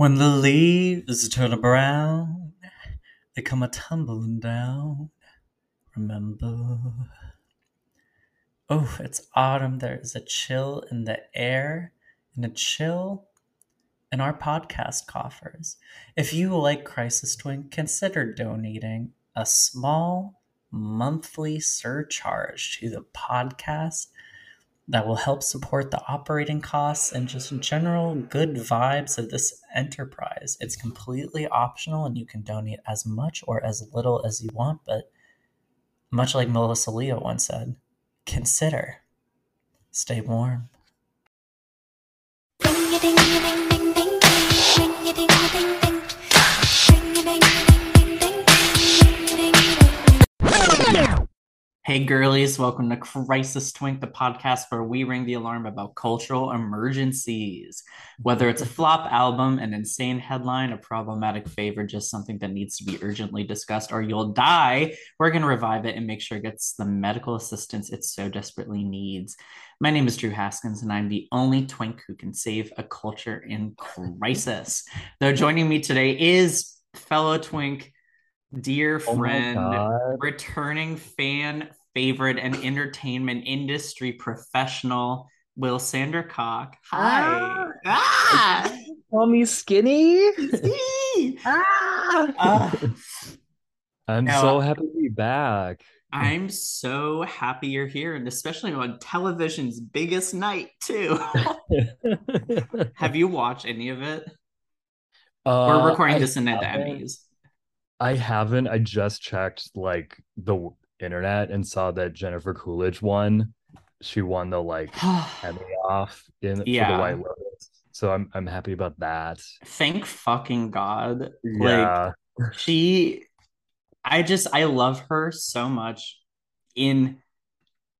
When the leaves turn brown, they come a-tumbling down, remember. Oh, it's autumn. There is a chill in the air and a chill in our podcast coffers. If you like Crisis Twink, consider donating a small monthly surcharge to the podcast that will help support the operating costs and just general good vibes of this enterprise. It's completely optional and you can donate as much or as little as you want, but much like Melissa Leo once said, consider. Stay warm. Hey girlies, welcome to Crisis Twink, the podcast where we ring the alarm about cultural emergencies. Whether it's a flop album, an insane headline, a problematic favor, just something that needs to be urgently discussed or you'll die, we're going to revive it and make sure it gets the medical assistance it so desperately needs. My name is Drew Haskins, and I'm the only twink who can save a culture in crisis. Though joining me today is fellow twink, dear friend, returning fan favorite and entertainment industry professional, Will Sandercock. Hi. Call me skinny. I'm so happy to be back. I'm so happy you're here, and especially on television's biggest night too. Have you watched any of it? We're recording this in the Emmys. I haven't. I just checked like the internet and saw that Jennifer Coolidge won. She won the like Emmy off for The White Lotus. So I'm happy about that. Thank fucking God. Yeah. Like I love her so much in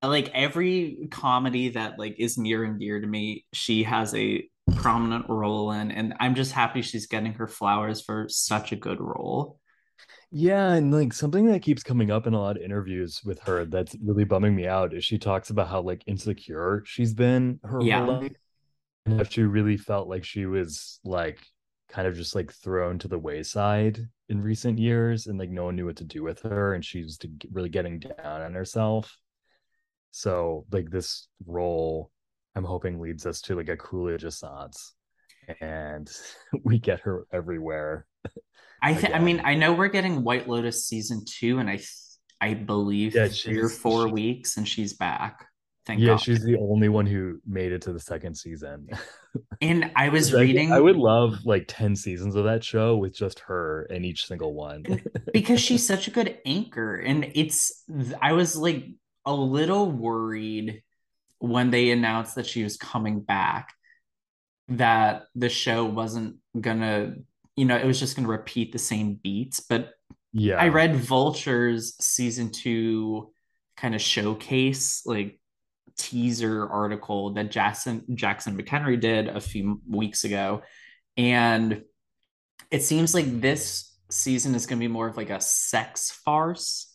like every comedy that like is near and dear to me. She has a prominent role in, and I'm just happy she's getting her flowers for such a good role. Yeah, and like something that keeps coming up in a lot of interviews with her that's really bumming me out is she talks about how like insecure she's been her whole life, and how she really felt like she was like kind of just like thrown to the wayside in recent years, and like no one knew what to do with her, and she's really getting down on herself. So like this role, I'm hoping leads us to like a Coolidge essence, and we get her everywhere. I know we're getting White Lotus season 2, and I believe 3 or 4 weeks, and she's back. Thank God. Yeah, she's the only one who made it to the second season. And I was reading. I would love like 10 seasons of that show with just her in each single one. Because she's such a good anchor, and I was like a little worried when they announced that she was coming back, that the show wasn't gonna. You know, it was just going to repeat the same beats, but yeah, I read Vulture's season 2 kind of showcase, like teaser article that Jackson McHenry did a few weeks ago, and it seems like this season is going to be more of like a sex farce,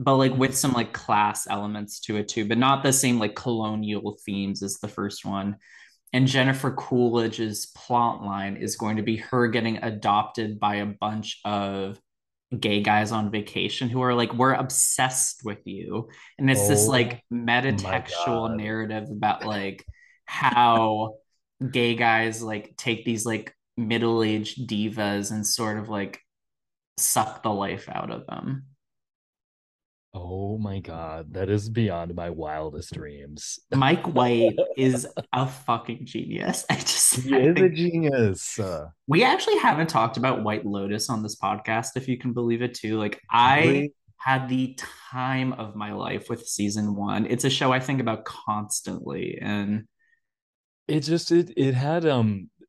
but like with some like class elements to it too, but not the same like colonial themes as the first one. And Jennifer Coolidge's plotline is going to be her getting adopted by a bunch of gay guys on vacation who are like, we're obsessed with you. And it's this like metatextual narrative about like how gay guys like take these like middle-aged divas and sort of like suck the life out of them. Oh my God, that is beyond my wildest dreams. Mike White is a fucking genius. He is a genius. We actually haven't talked about White Lotus on this podcast, if you can believe it too. Like I had the time of my life with season 1. It's a show I think about constantly, and it just it had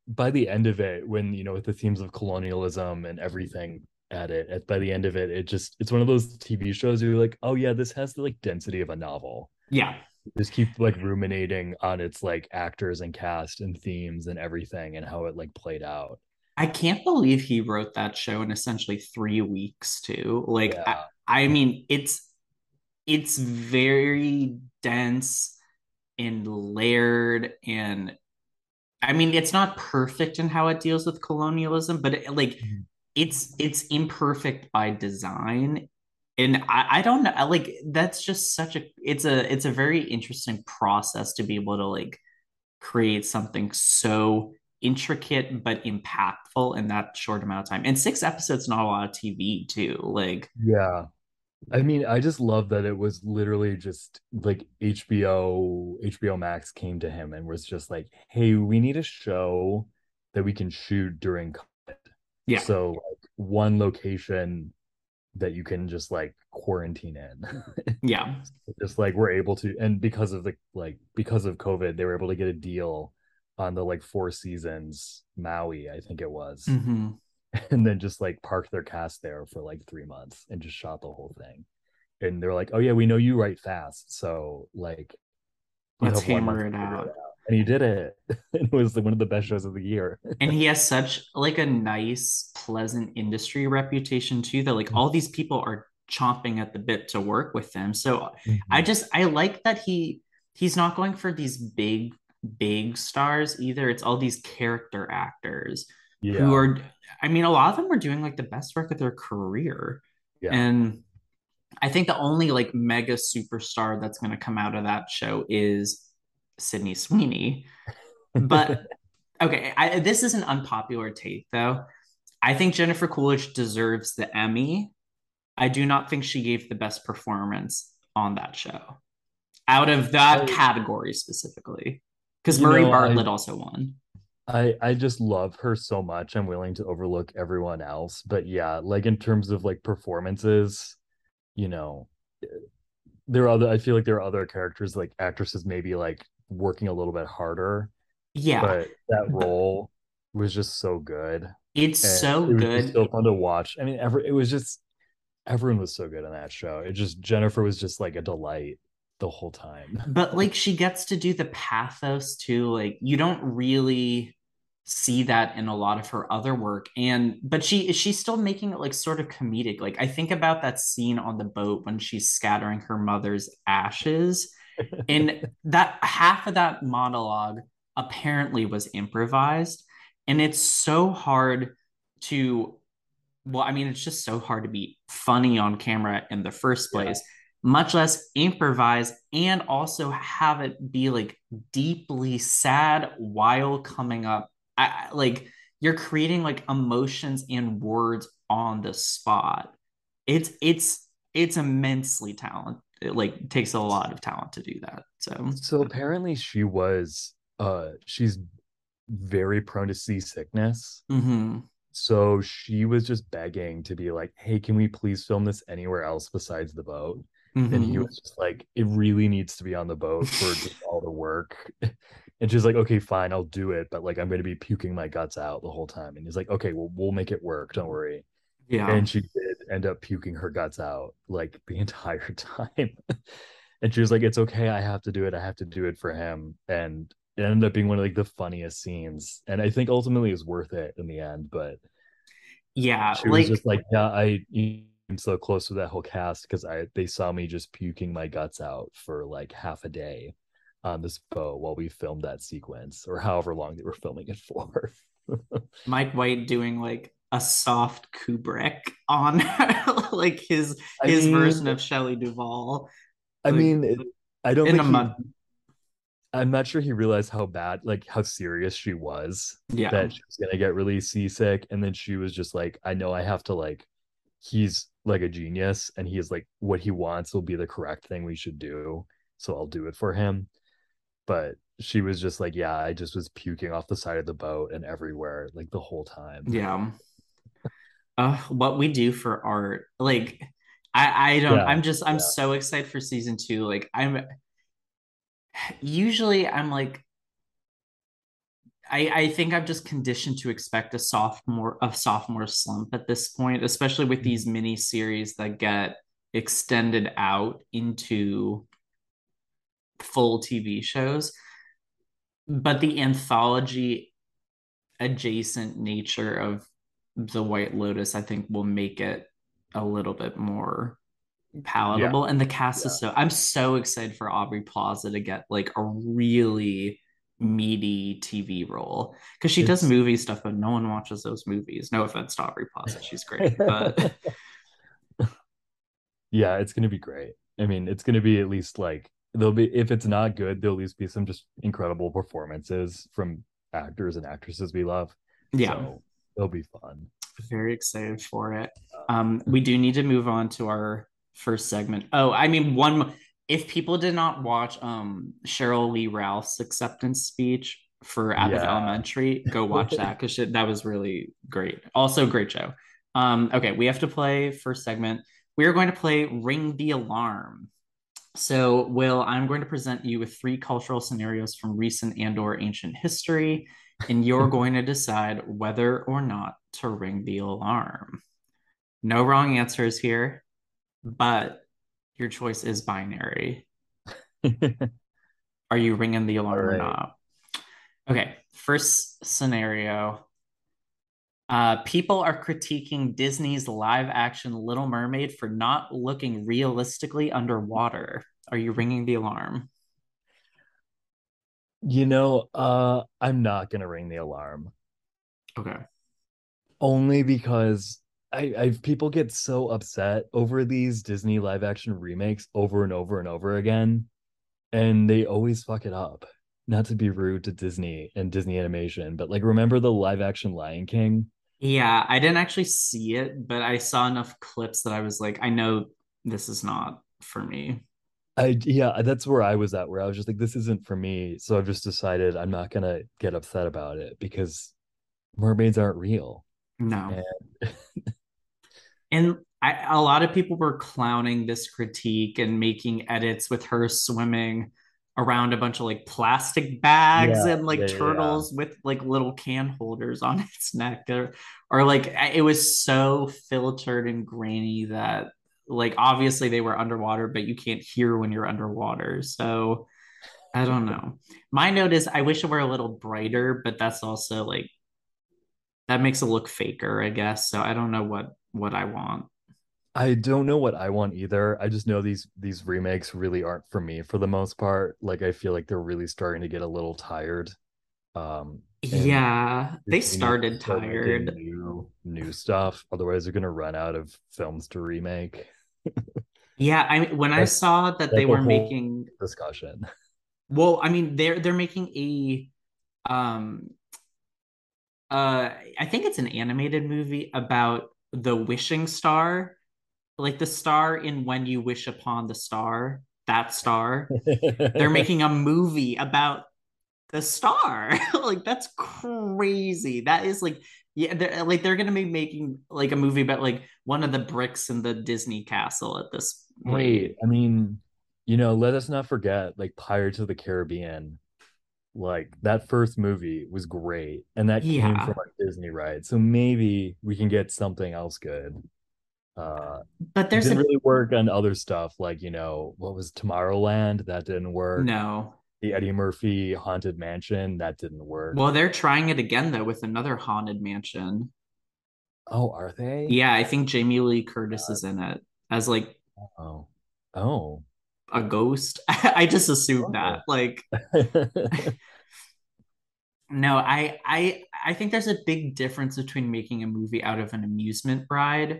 by the end of it, when you know, with the themes of colonialism and everything. By the end of it, it's one of those TV shows where you're like, oh yeah, this has the like density of a novel. Yeah, just keep like ruminating on its like actors and cast and themes and everything and how it like played out. I can't believe he wrote that show in essentially 3 weeks too. Like yeah. I mean, it's very dense and layered, and I mean, it's not perfect in how it deals with colonialism, but it, like, it's imperfect by design. And I don't know, like, that's just such a, it's a very interesting process to be able to, like, create something so intricate but impactful in that short amount of time. And 6 episodes, not a lot of TV too. Like, yeah. I mean, I just love that it was literally just like HBO Max came to him and was just like, hey, we need a show that we can shoot during COVID. Yeah. So like one location that you can just like quarantine in. Yeah. Just like we're able to, and because of COVID, they were able to get a deal on the like 4 seasons Maui, I think it was. Mm-hmm. And then just like parked their cast there for like 3 months and just shot the whole thing. And they're like, oh yeah, we know you write fast, so like let's hammer it out. And he did it. It was one of the best shows of the year. And he has such like a nice, pleasant industry reputation too, that like all these people are chomping at the bit to work with him. So I like that he's not going for these big stars either. It's all these character actors. Yeah. Who are, I mean, a lot of them are doing like the best work of their career. Yeah. And I think the only like mega superstar that's going to come out of that show is Sydney Sweeney. But okay, this is an unpopular take though. I think Jennifer Coolidge deserves the Emmy. I do not think she gave the best performance on that show out of that category specifically, because Murray Bartlett also won. I just love her so much. I'm willing to overlook everyone else. But yeah, like in terms of like performances, you know, I feel like there are other characters, like actresses maybe like working a little bit harder. Yeah. But that role was just so good. It was so fun to watch. I mean, everyone was so good on that show. Jennifer was just like a delight the whole time. But like she gets to do the pathos too. Like you don't really see that in a lot of her other work, but she's still making it like sort of comedic. Like I think about that scene on the boat when she's scattering her mother's ashes, and that half of that monologue apparently was improvised, and it's so hard to, well, I mean, it's just so hard to be funny on camera in the first place, much less improvise and also have it be like deeply sad while coming up. Like you're creating like emotions and words on the spot. It's immensely talented. It like takes a lot of talent to do that. So apparently she was she's very prone to seasickness. Mm-hmm. So she was just begging to be like, hey, can we please film this anywhere else besides the boat? Mm-hmm. And he was just like, it really needs to be on the boat for just all the work. And she's like, okay, fine, I'll do it, but like I'm going to be puking my guts out the whole time. And he's like, okay, well, we'll make it work, don't worry. Yeah. And she did end up puking her guts out like the entire time. And she was like, it's okay, I have to do it for him. And it ended up being one of like the funniest scenes, and I think ultimately it was worth it in the end. But yeah, she was just like, yeah, I'm so close to that whole cast because they saw me just puking my guts out for like half a day on this boat while we filmed that sequence, or however long they were filming it for. Mike White doing like a soft Kubrick on like his version of Shelley Duvall. I mean, I don't think I'm not sure he realized how bad, like how serious she was. Yeah, that she was gonna get really seasick, and then she was just like, I know I have to like. He's like a genius, and he's like, what he wants will be the correct thing we should do, so I'll do it for him. But she was just like, yeah, I just was puking off the side of the boat and everywhere like the whole time. Yeah. What we do for art, like I don't, yeah, I'm so excited for season 2. Like I'm like, I think I'm just conditioned to expect a sophomore slump at this point, especially with these mini series that get extended out into full TV shows. But the anthology adjacent nature of The White Lotus, I think, will make it a little bit more palatable. Yeah. And the cast is I'm so excited for Aubrey Plaza to get like a really meaty TV role, because she does movie stuff, but no one watches those movies. No offense to Aubrey Plaza, she's great, but yeah, it's gonna be great. I mean, it's gonna be at least like there'll be, if it's not good, there'll at least be some just incredible performances from actors and actresses we love. Yeah, so it'll be fun. Very excited for it. We do need to move on to our first segment. Oh, I mean, one. If people did not watch Cheryl Lee Ralph's acceptance speech for Abbott Elementary, go watch that, because that was really great. Also, great show. Okay, we have to play first segment. We are going to play Ring the Alarm. So, Will, I'm going to present you with three cultural scenarios from recent and or ancient history, and you're going to decide whether or not to ring the alarm. No wrong answers here, but your choice is binary. Are you ringing the alarm or not? Okay, first scenario. People are critiquing Disney's live-action Little Mermaid for not looking realistically underwater. Are you ringing the alarm? You know, I'm not going to ring the alarm. Okay. Only because I people get so upset over these Disney live action remakes over and over and over again, and they always fuck it up. Not to be rude to Disney and Disney animation, but like, remember the live action Lion King? Yeah, I didn't actually see it, but I saw enough clips that I was like, I know this is not for me. Yeah, that's where I was at, where I was just like, this isn't for me. So I've just decided I'm not going to get upset about it, because mermaids aren't real. No. And a lot of people were clowning this critique and making edits with her swimming around a bunch of like plastic bags and like turtles with like little can holders on its neck, or like, it was so filtered and grainy that like, obviously they were underwater, but you can't hear when you're underwater. So I don't know. My note is I wish it were a little brighter, but that's also like, that makes it look faker, I guess. So I don't know what I want. I don't know what I want either. I just know these remakes really aren't for me for the most part. Like, I feel like they're really starting to get a little tired. Yeah, they started tired. New stuff. Otherwise, they're going to run out of films to remake. Yeah, I mean, when I saw that they were making discussion. Well, I mean, they're making a I think it's an animated movie about the wishing star, like the star in When You Wish Upon the Star, that star. They're making a movie about the star. Like, that's crazy. That is like, yeah, they're gonna be making like a movie about like one of the bricks in the Disney castle at this point. Wait, I mean, you know, let us not forget like Pirates of the Caribbean. Like, that first movie was great, and that came from like Disney, right? So maybe we can get something else good. But there's didn't really work on other stuff, like, you know, what was Tomorrowland? That didn't work. No, the Eddie Murphy Haunted Mansion, that didn't work. Well, they're trying it again though with another Haunted Mansion. Oh, are they? Yeah, I think Jamie Lee Curtis is in it as like a ghost. I just assumed that like no, I think there's a big difference between making a movie out of an amusement ride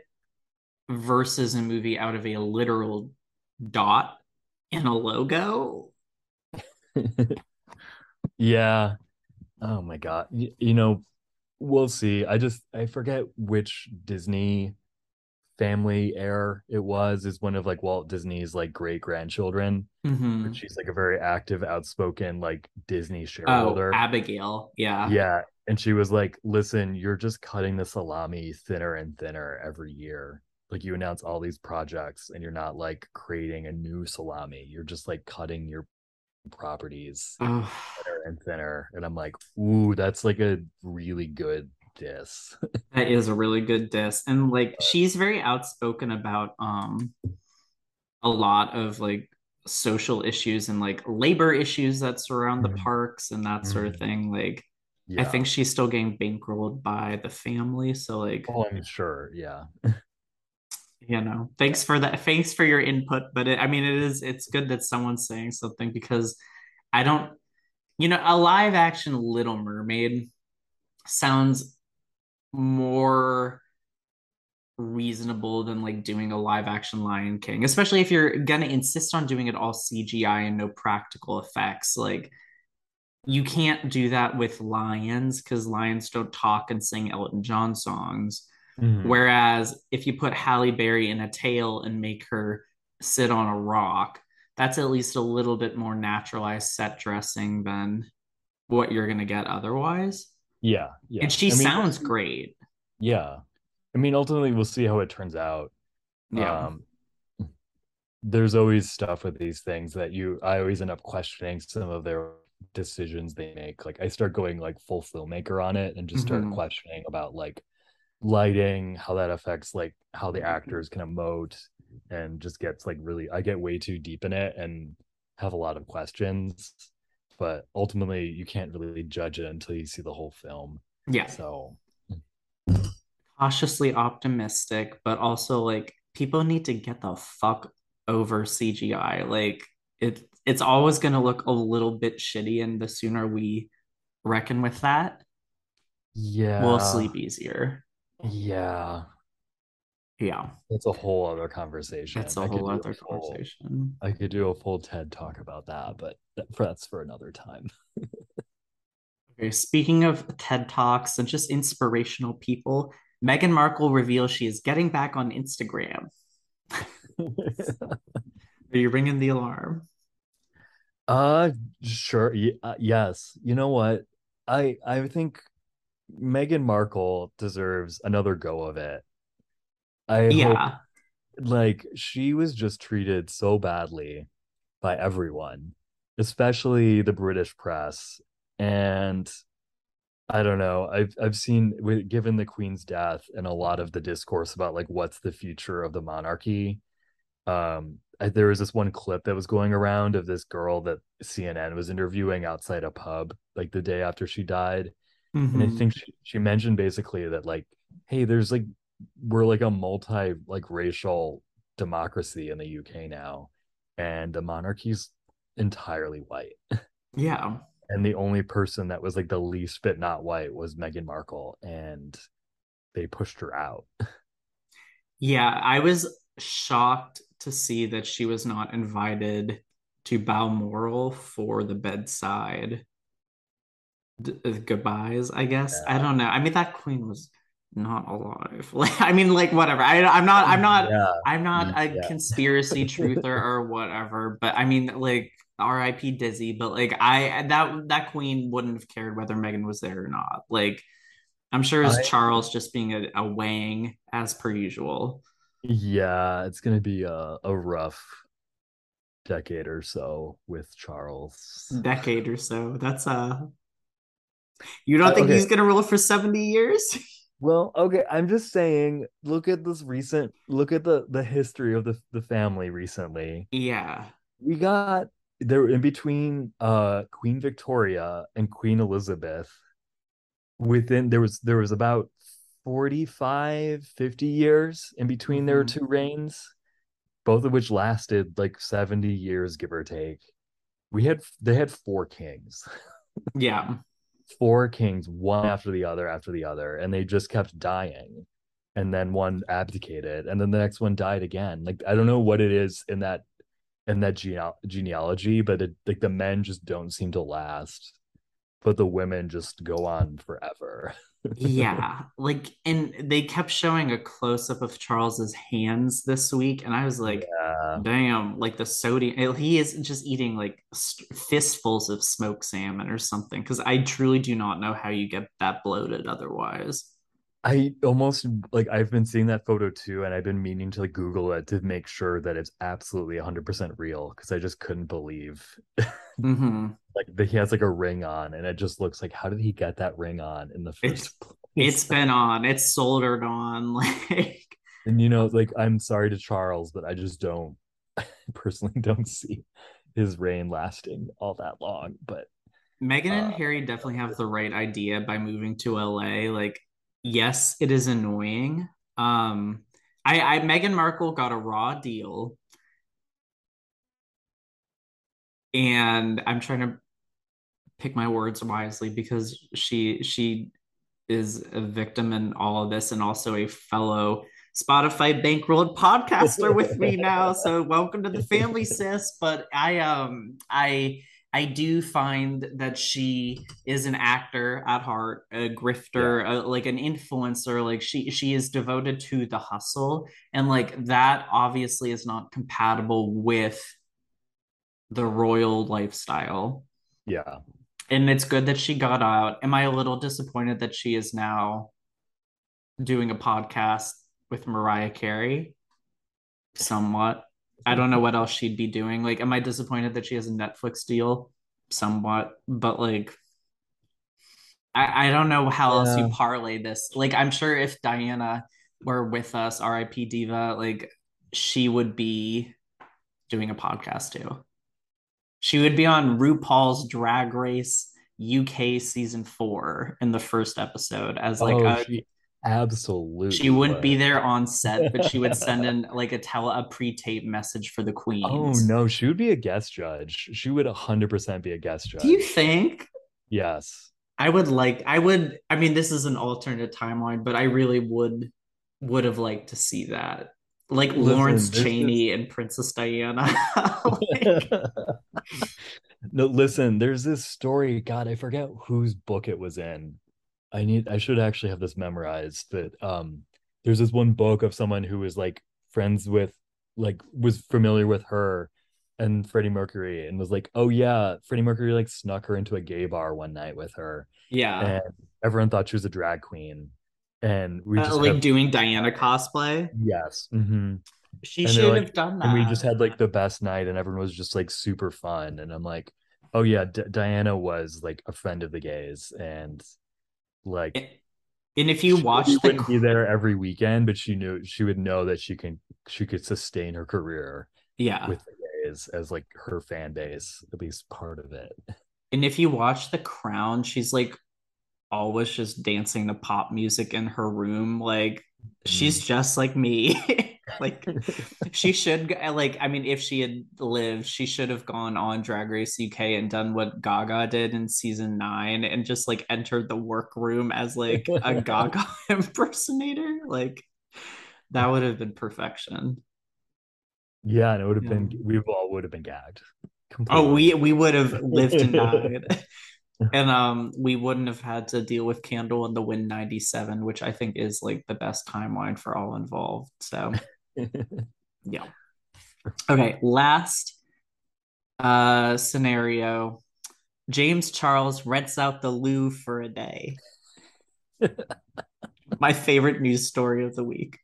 versus a movie out of a literal dot and a logo. Yeah, oh my god. You know, we'll see. I forget which Disney family heir it was, is one of like Walt Disney's like great grandchildren. Mm-hmm. She's like a very active, outspoken like Disney shareholder. Abigail. Yeah, and she was like, listen, you're just cutting the salami thinner and thinner every year. Like, you announce all these projects and you're not like creating a new salami, you're just like cutting your properties thinner and thinner. And I'm like, ooh, that's like a really good diss. That is a really good diss. And like, she's very outspoken about a lot of like social issues and like labor issues that surround the parks and that sort of thing. Like, I think she's still getting bankrolled by the family, so like, oh, I'm sure. Yeah. You know, thanks for that, thanks for your input, but it's good that someone's saying something, because I don't You know, a live action Little Mermaid sounds more reasonable than like doing a live action Lion King, especially if you're gonna insist on doing it all CGI and no practical effects. Like, you can't do that with lions because lions don't talk and sing Elton John songs. Mm-hmm. Whereas if you put Halle Berry in a tail and make her sit on a rock, that's at least a little bit more naturalized set dressing than what you're going to get otherwise. Yeah, yeah. And she sounds great. Yeah. I mean, ultimately, we'll see how it turns out. Yeah. There's always stuff with these things that I always end up questioning some of their decisions they make. Like, I start going like full filmmaker on it and just start questioning about like lighting, how that affects like how the actors can emote, and just gets like really, I get way too deep in it and have a lot of questions, but ultimately you can't really judge it until you see the whole film. Yeah. So cautiously optimistic, but also like people need to get the fuck over CGI. Like it's always going to look a little bit shitty, and the sooner we reckon with that, yeah, we'll sleep easier. Yeah. Yeah. It's a whole other conversation. It's a whole other conversation. I could do a full TED talk about that, but that's for another time. Okay, speaking of TED talks and just inspirational people, Meghan Markle reveals she is getting back on Instagram. Are you ringing the alarm? Sure. Yes. You know what? I think Meghan Markle deserves another go of it. I hope, like, she was just treated so badly by everyone, especially the British press. And I don't know, I've seen, given the Queen's death and a lot of the discourse about like what's the future of the monarchy, there was this one clip that was going around of this girl that CNN was interviewing outside a pub like the day after she died. Mm-hmm. And I think she mentioned basically that like, hey, there's like, we're like a multi like racial democracy in the UK now, and the monarchy's entirely white. Yeah. And the only person that was like the least bit not white was Meghan Markle, and they pushed her out. Yeah, I was shocked to see that she was not invited to Balmoral for the bedside goodbyes, I guess. Yeah. I don't know. I mean, that queen was not alive. Like, I mean, like, whatever. I'm not a conspiracy truther or whatever, but I mean, like, R.I.P. Dizzy, but like, that queen wouldn't have cared whether Meghan was there or not. Like, I'm sure it's Charles just being a wang as per usual. Yeah, it's gonna be a rough decade or so with Charles. Decade or so. That's you don't think he's gonna rule for 70 years? Well, okay, I'm just saying, look at the history of the family recently. Yeah. We got there in between Queen Victoria and Queen Elizabeth, there was about 45, 50 years in between their two reigns, both of which lasted like 70 years, give or take. They had four kings. Yeah. Four kings, one after the other, and they just kept dying, and then one abdicated, and then the next one died again. Like, I don't know what it is in that genealogy, but it, like, the men just don't seem to last, but the women just go on forever. Yeah, like, and they kept showing a close-up of Charles's hands this week, and I was like, damn, like the sodium, he is just eating like fistfuls of smoked salmon or something, because I truly do not know how you get that bloated otherwise. I almost, like, I've been seeing that photo too, and I've been meaning to like Google it to make sure that it's absolutely 100% real, because I just couldn't believe like that he has like a ring on, and it just looks like, how did he get that ring on in the first place? It's been on, it's soldered on, like. And, you know, like, I'm sorry to Charles, but I personally don't see his reign lasting all that long. But Meghan and Harry definitely have the right idea by moving to LA. Like, yes, it is annoying. Meghan Markle got a raw deal, and I'm trying to pick my words wisely, because she is a victim in all of this, and also a fellow Spotify bankrolled podcaster with me now. So welcome to the family, sis. But I do find that she is an actor at heart, a grifter, like an influencer. Like she is devoted to the hustle, and like that obviously is not compatible with the royal lifestyle. Yeah. And it's good that she got out. Am I a little disappointed that she is now doing a podcast with Mariah Carey? Somewhat. I don't know what else she'd be doing. Like, am I disappointed that she has a Netflix deal? Somewhat. But like, I don't know how else you parlay this. Like, I'm sure if Diana were with us, R.I.P. Diva, like she would be doing a podcast too. She would be on RuPaul's Drag Race UK season 4 in the first episode as like absolutely. She wouldn't be there on set, but she would send in like a pre-tape message for the queens. Oh no, she would be a guest judge. She would 100% be a guest judge. Do you think? Yes. I mean, this is an alternate timeline, but I really would have liked to see that. Like Lawrence Cheney and Princess Diana. No, listen, there's this story. God, I forget whose book it was in. I should actually have this memorized, but there's this one book of someone who was like friends with, like was familiar with her and Freddie Mercury, and was like, oh yeah, Freddie Mercury like snuck her into a gay bar one night with her. Yeah. And everyone thought she was a drag queen. And we just like doing Diana cosplay. Yes. Mm-hmm. She should have done that. And we just had like the best night, and everyone was just like super fun. And I'm like, oh yeah, Diana was like a friend of the gays, and like, and if you watch, she wouldn't be there every weekend, but she knew she would know that she could sustain her career. Yeah, with the gays as like her fan base, at least part of it. And if you watch The Crown, she's like always just dancing to pop music in her room. Like she's just like me. Like she should, like, I mean, if she had lived, she should have gone on Drag Race UK and done what Gaga did in season 9 and just like entered the workroom as like a Gaga impersonator. Like that would have been perfection. Yeah, and it would have been, we all would have been gagged completely. Oh, we would have lived and died. And we wouldn't have had to deal with Candle in the Wind 97, which I think is like the best timeline for all involved. So yeah. Okay, last scenario. James Charles rents out the Louvre for a day. My favorite news story of the week.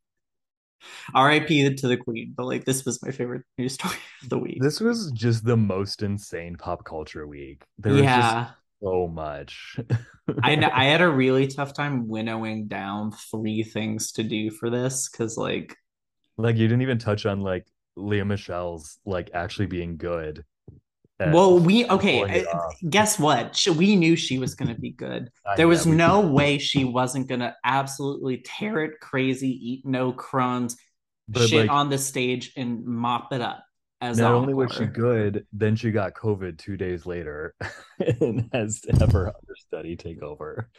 R.I.P. to the Queen, but like this was my favorite news story of the week. This was just the most insane pop culture week. There was just so much. I had a really tough time winnowing down 3 things to do for this, because like you didn't even touch on like Lea Michele's like actually being good. Well, guess what? We knew she was going to be good. There was no way she wasn't going to absolutely tear it crazy, eat no crumbs, but shit like, on the stage and mop it up. As not only was she good, then she got COVID 2 days later and has to have her understudy take over.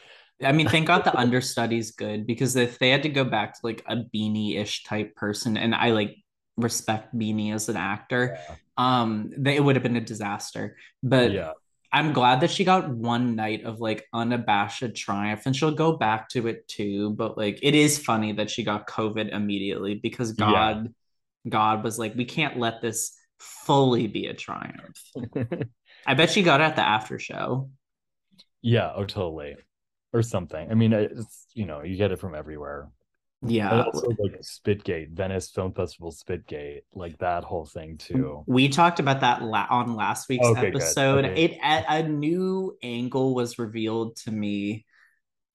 I mean, thank God the understudy's good, because if they had to go back to like a Beanie-ish type person, and I like respect Beanie as an actor, it would have been a disaster. But yeah, I'm glad that she got one night of like unabashed triumph, and she'll go back to it too. But like, it is funny that she got COVID immediately, because God was like, we can't let this fully be a triumph. I bet she got it at the after show. Yeah, oh totally, or something. I mean, it's, you know, you get it from everywhere. Yeah, and also like Spitgate, Venice Film Festival Spitgate, like that whole thing too. We talked about that on last week's episode. Okay. It a new angle was revealed to me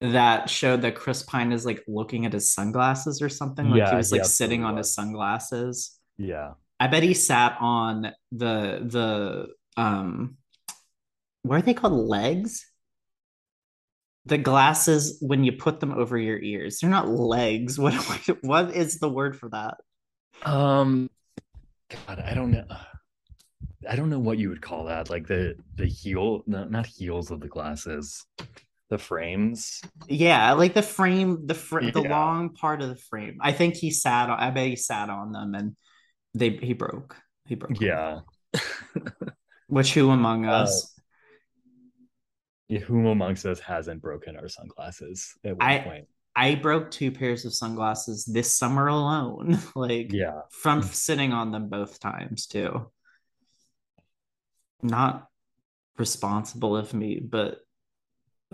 that showed that Chris Pine is like looking at his sunglasses or something. Like he was like sitting on his sunglasses. Yeah, I bet he sat on the what are they called, legs? The glasses, when you put them over your ears, they're not legs. What is the word for that? God, I don't know. I don't know what you would call that, like the heel, no, not heels of the glasses, the frames. Yeah, like the frame, the long part of the frame. I think he sat on, I bet he sat on them and he broke. He broke. Yeah. Which who among us? Whom amongst us hasn't broken our sunglasses at one point? I broke 2 pairs of sunglasses this summer alone. Like, yeah, from sitting on them both times too. Not responsible of me, but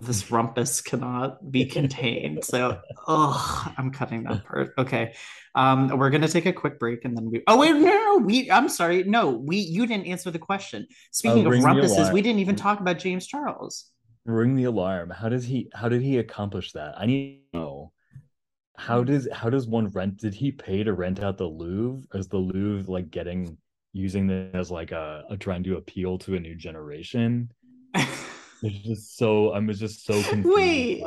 this rumpus cannot be contained. So, I'm cutting that part. Okay, we're gonna take a quick break and then we. Oh wait, no. I'm sorry. No, you didn't answer the question. Speaking of rumpuses, we didn't even talk about James Charles. Ring the alarm. How did he accomplish that? I need to know. How does one rent? Did he pay to rent out the Louvre? Is the Louvre like using this as like a trying to appeal to a new generation? I was just so confused.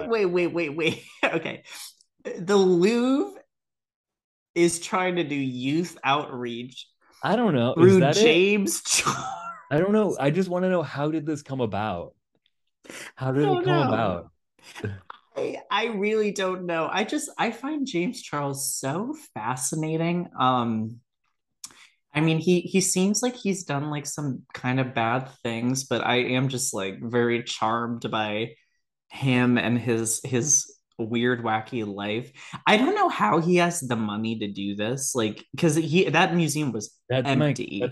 Wait. Okay, the Louvre is trying to do youth outreach. I don't know. Is that James Charles? I don't know. I just want to know, how did this come about? How did it come about? I really don't know. I find James Charles so fascinating. I mean, he seems like he's done like some kind of bad things, but I am just like very charmed by him and his weird, wacky life. I don't know how he has the money to do this, like, because that museum was empty.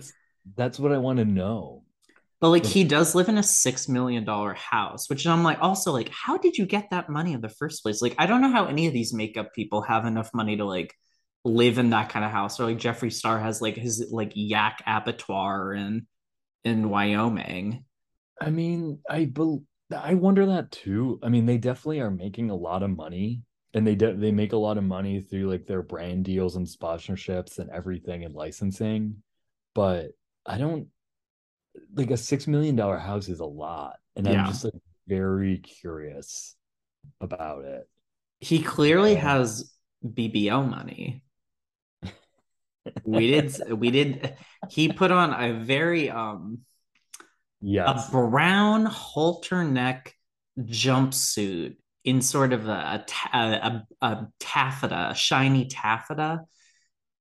That's what I want to know. But like, he does live in a $6 million house, which I'm like, also like, how did you get that money in the first place? Like, I don't know how any of these makeup people have enough money to like live in that kind of house. Or like Jeffree Star has like his like yak abattoir in Wyoming. I mean, I wonder that too. I mean, they definitely are making a lot of money, and they make a lot of money through like their brand deals and sponsorships and everything and licensing. But I don't. Like, a $6 million house is a lot, and I'm just like very curious about it. He clearly has BBL money. We did. He put on a very a brown halter neck jumpsuit in sort of a taffeta, shiny taffeta,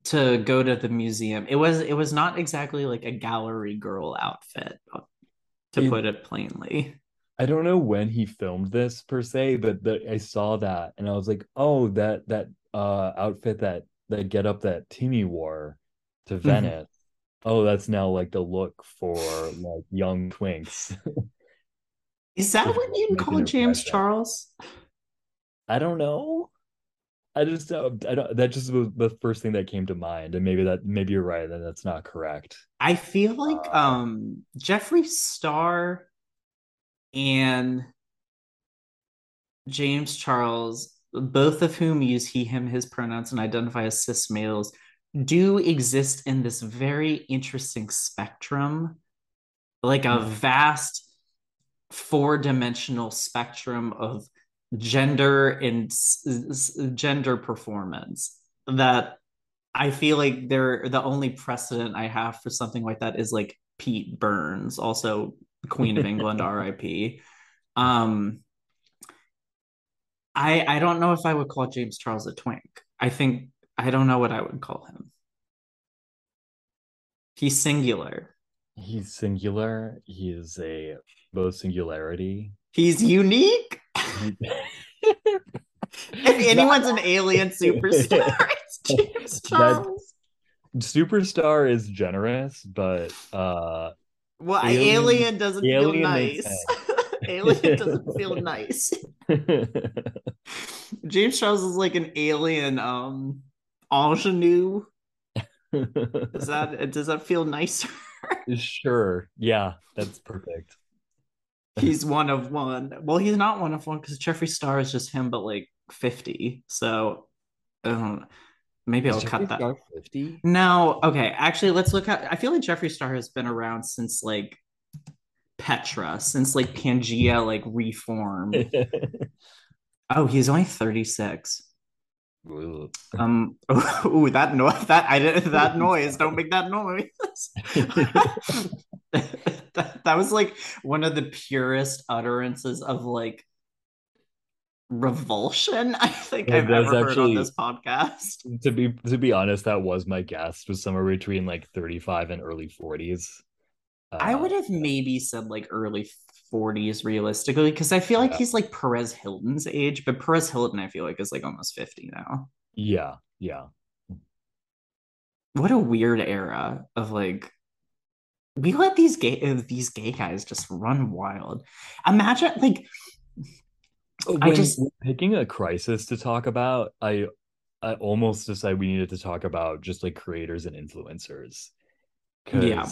to go to the museum. It was not exactly like a gallery girl outfit, to put it plainly. I don't know when he filmed this per se, but I saw that and I was like, oh, that outfit, that get up that Timmy wore to Venice. Mm-hmm. Oh, that's now like the look for like young twinks. Is that what you'd call James Charles? I don't know. That just was the first thing that came to mind, and maybe you're right, and that's not correct. I feel like Jeffree Star and James Charles, both of whom use he, him, his pronouns and identify as cis males, do exist in this very interesting spectrum, like a vast 4-dimensional spectrum of gender and gender performance, that I feel like they're the only precedent I have for something like that is like Pete Burns, also Queen of England, RIP. I don't know if I would call James Charles a twink. I don't know what I would call him. He's singular. He is a both singularity. He's unique. If anyone's an alien superstar, it's James Charles. Superstar is generous, but alien doesn't feel nice. Alien doesn't feel nice. James Charles is like an alien ingenue. Does that feel nicer? Sure. Yeah, that's perfect. He's one of one. Well, he's not one of one, because Jeffree Star is just him, but like 50. So maybe I'll cut that. 50? No. Okay. Actually, let's look at. I feel like Jeffree Star has been around since like Petra, since like Pangea like reformed. Oh, he's only 36. That noise! Don't make that noise. That was like one of the purest utterances of like revulsion I think I've ever heard on this podcast. To be honest, that was my guess. It was somewhere between like 35 and early 40s. I would have maybe said like early 40s realistically, because I feel like he's like Perez Hilton's age, but Perez Hilton I feel like is like almost 50 now. Yeah, yeah. What a weird era of like, we let these gay guys just run wild. Imagine like, when picking a crisis to talk about, I almost decided we needed to talk about just like creators and influencers. Yeah.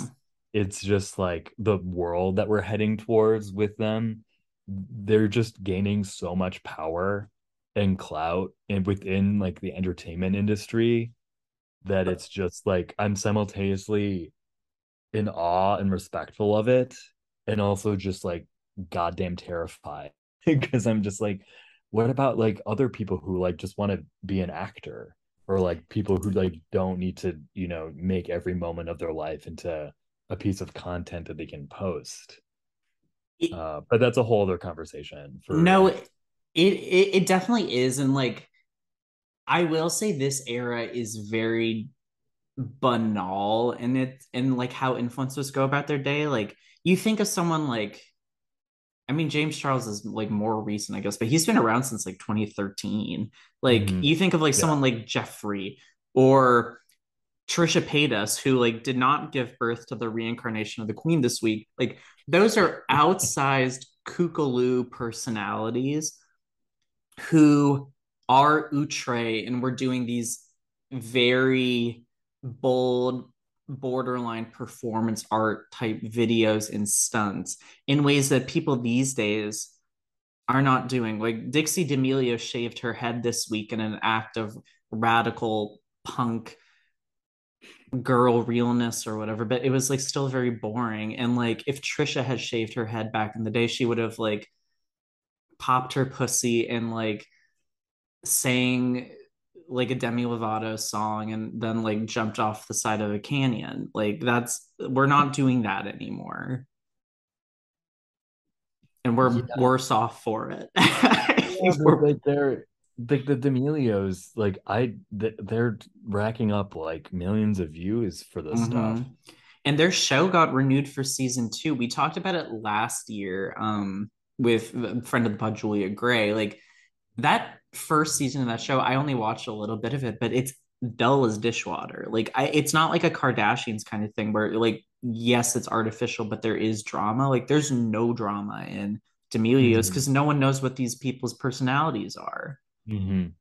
It's just like the world that we're heading towards with them. They're just gaining so much power and clout and within like the entertainment industry that it's just like I'm simultaneously in awe and respectful of it, and also just like goddamn terrified because I'm just like, what about like other people who like just want to be an actor, or like people who like don't need to, you know, make every moment of their life into a piece of content that they can post. But that's a whole other conversation. It definitely is. And like, I will say this era is very banal in it, and like how influencers go about their day. Like you think of someone like, I mean, James Charles is like more recent, I guess, but he's been around since like 2013. Like you think of like someone like Jeffree or Trisha Paytas, who like did not give birth to the reincarnation of the queen this week. Like those are outsized kookaloo personalities who are outre and were doing these very bold borderline performance art type videos and stunts in ways that people these days are not doing. Like Dixie D'Amelio shaved her head this week in an act of radical punk girl realness or whatever, but it was like still very boring. And like if Trisha had shaved her head back in the day, she would have like popped her pussy and like sang like a Demi Lovato song and then like jumped off the side of a canyon. Like that's, we're not doing that anymore, and we're worse off for it. Like the D'Amelios, like they're racking up like millions of views for this stuff, and their show got renewed for season 2. We talked about it last year, with a friend of the pod, Julia Gray. Like that first season of that show, I only watched a little bit of it, but it's dull as dishwater. Like it's not like a Kardashians kind of thing where like yes, it's artificial, but there is drama. Like there's no drama in D'Amelios because no one knows what these people's personalities are. And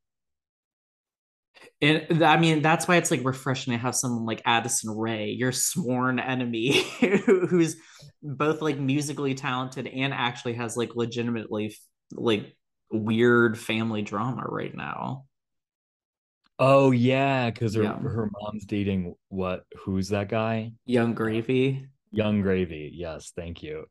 I mean, that's why it's like refreshing to have someone like Addison Rae, your sworn enemy, who's both like musically talented and actually has like legitimately like weird family drama right now. Oh yeah, because her mom's dating who's that guy? Yung Gravy. Yes, thank you.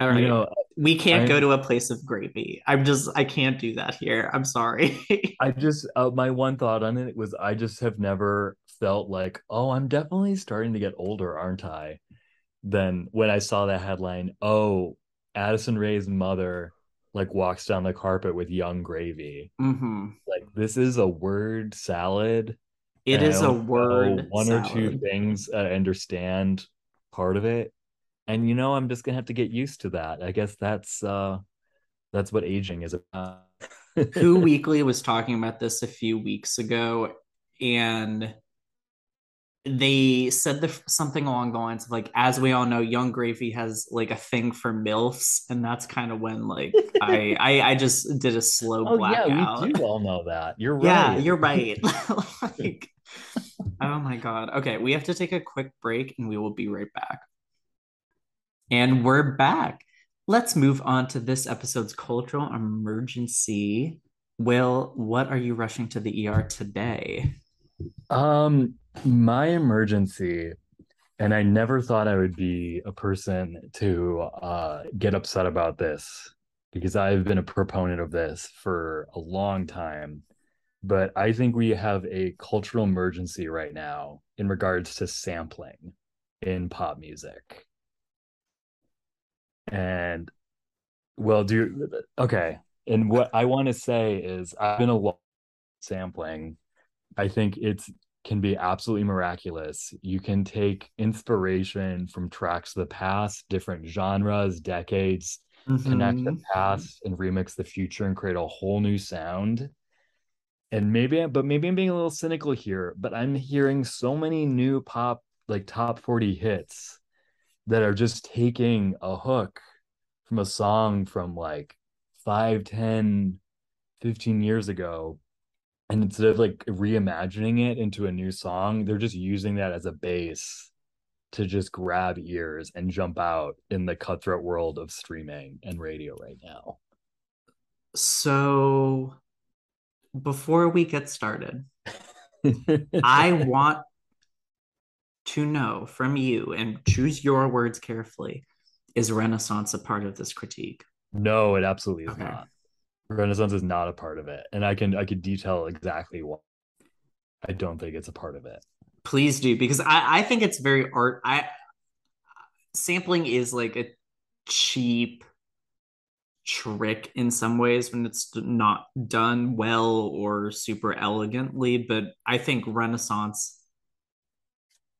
All right. You know, we can't go to a place of gravy. I can't do that here. I'm sorry. My one thought on it was I just have never felt like, oh, I'm definitely starting to get older, aren't I? Then when I saw that headline, oh, Addison Rae's mother like walks down the carpet with Yung Gravy. Like this is a word salad. It is a word. One salad. Or two things I understand part of it. And, you know, I'm just going to have to get used to that. I guess that's what aging is about. Who Weekly was talking about this a few weeks ago, and they said something along the lines of, like, as we all know, Yung Gravy has, like, a thing for MILFs, and that's kind of when, like, I just did a slow blackout. Yeah, we do all know that. You're right. Yeah, you're right. Like, oh, my God. Okay, we have to take a quick break, and we will be right back. And we're back. Let's move on to this episode's cultural emergency. Will, what are you rushing to the ER today? My emergency, and I never thought I would be a person to get upset about this, because I've been a proponent of this for a long time, but I think we have a cultural emergency right now in regards to sampling. in pop music. And well, okay. And what I want to say is I've been a lot sampling. I think it can be absolutely miraculous. You can take inspiration from tracks of the past, different genres, decades, connect the past and remix the future and create a whole new sound. And maybe I'm being a little cynical here, but I'm hearing so many new pop, like top 40 hits that are just taking a hook from a song from like 5, 10, 15 years ago. And instead of like reimagining it into a new song, they're just using that as a base to just grab ears and jump out in the cutthroat world of streaming and radio right now. So before we get started, I want to know from you, and choose your words carefully, is Renaissance a part of this critique? No, it absolutely is not. Renaissance is not a part of it. And I could detail exactly why I don't think it's a part of it. Please do, because I think it's very art. Sampling is like a cheap trick in some ways when it's not done well or super elegantly, but I think Renaissance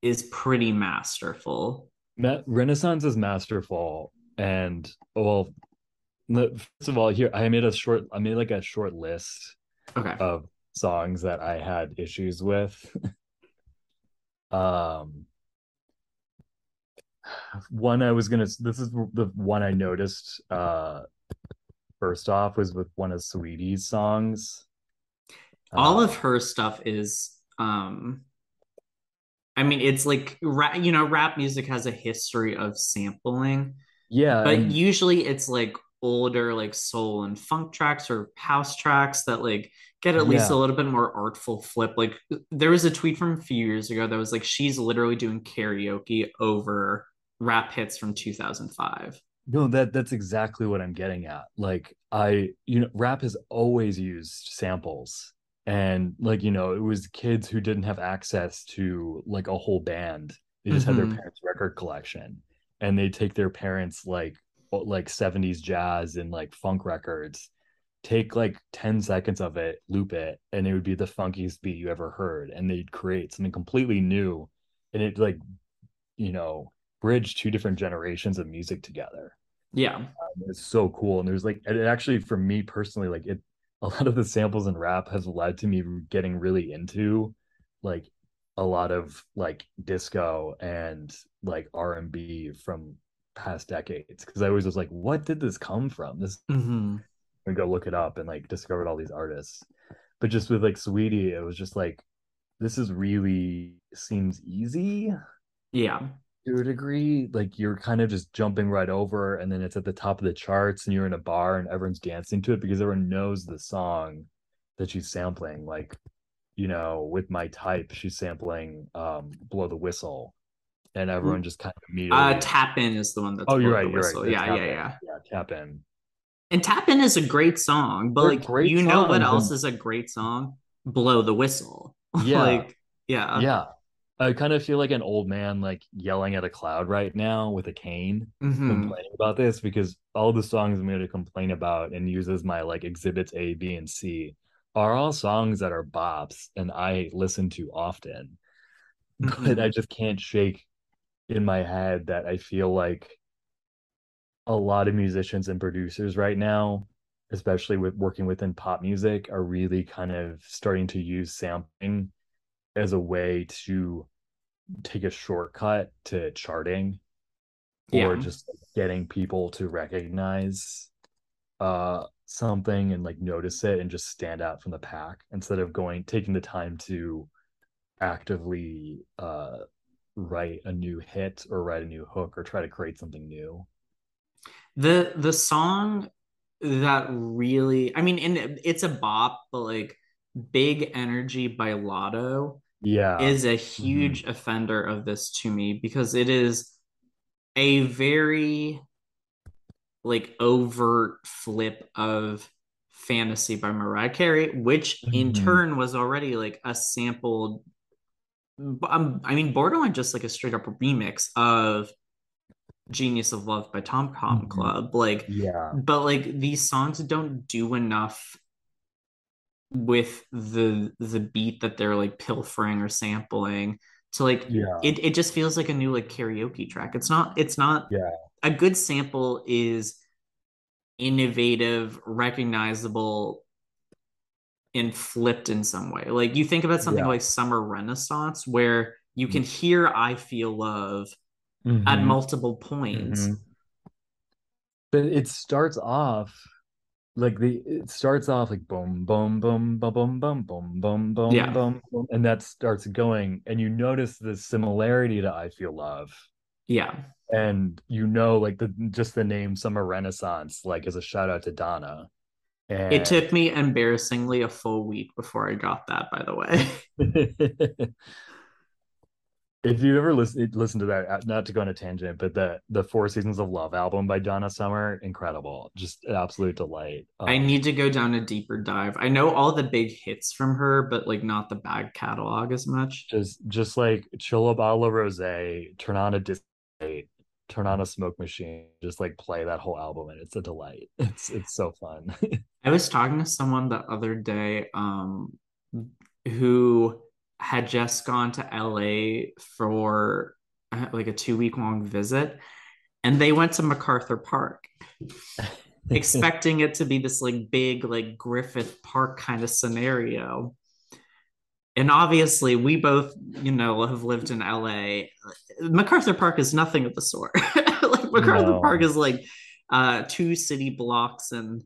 is pretty masterful. Renaissance is masterful. And well, first of all, here I made like a short list of songs that I had issues with. This is the one I noticed first off was with one of Saweetie's songs. All of her stuff is, it's like, you know, rap music has a history of sampling. Yeah. But usually it's like older, like soul and funk tracks or house tracks that like get at least a little bit more artful flip. Like there was a tweet from a few years ago that was like, she's literally doing karaoke over rap hits from 2005. No, that's exactly what I'm getting at. Like rap has always used samples, and like, you know, it was kids who didn't have access to like a whole band. They just had their parents' record collection, and they take their parents' like 70s jazz and like funk records, take like 10 seconds of it, loop it, and it would be the funkiest beat you ever heard. And they'd create something completely new, and it like, you know, bridge two different generations of music together. Yeah. It's so cool. And there's like, it actually, for me personally, like it, a lot of the samples in rap has led to me getting really into like a lot of like disco and like R&B from past decades, because I always was like, what did this come from? This and go look it up and like discovered all these artists. But just with like Saweetie, it was just like, this is really seems easy. Yeah. To a degree, like you're kind of just jumping right over, and then it's at the top of the charts, and you're in a bar, and everyone's dancing to it because everyone knows the song that she's sampling. Like, you know, with My Type, she's sampling "Blow the Whistle," and everyone just kind of immediately. Tap In is the one that's. Oh, you're right. Yeah, Tap In. And Tap In is a great song, but like, you know what else is a great song? Blow the Whistle. Yeah. I kind of feel like an old man like yelling at a cloud right now with a cane, complaining about this, because all the songs I'm going to complain about and use as my like exhibits A, B, and C are all songs that are bops and I listen to often. But I just can't shake in my head that I feel like a lot of musicians and producers right now, especially with working within pop music, are really kind of starting to use sampling as a way to take a shortcut to charting or just getting people to recognize something and like notice it and just stand out from the pack, instead of taking the time to actively write a new hit or write a new hook or try to create something new. The song that really, and it's a bop, but like Big Energy by Latto is a huge offender of this to me, because it is a very like overt flip of Fantasy by Mariah Carey, which in turn was already like a sampled I mean, borderline just like a straight up remix of Genius of Love by Tom Com Club. Like, yeah, but like these songs don't do enough with the beat that they're like pilfering or sampling to like, yeah, it just feels like a new like karaoke track. It's not yeah, a good sample is innovative, recognizable, and flipped in some way. Like you think about something, yeah, like Summer Renaissance, where you can hear I Feel Love at multiple points. But it starts off like boom, boom, boom, boom, boom, boom, boom, boom, boom, yeah, boom, boom, and that starts going, and you notice the similarity to I Feel Love. Yeah. And you know, like the name Summer Renaissance, like as a shout out to Donna. And it took me embarrassingly a full week before I got that, by the way. If you ever listen to that, not to go on a tangent, but the Four Seasons of Love album by Donna Summer, incredible. Just an absolute delight. I need to go down a deeper dive. I know all the big hits from her, but like not the back catalog as much. Just like chill a bottle of rosé, turn on a disc, turn on a smoke machine, just like play that whole album, and it's a delight. It's so fun. I was talking to someone the other day who had just gone to LA for like a 2 week long visit, and they went to MacArthur Park expecting it to be this like big like Griffith Park kind of scenario. And obviously we both, you know, have lived in LA. MacArthur Park is nothing of the sort. Like MacArthur Park is like two city blocks and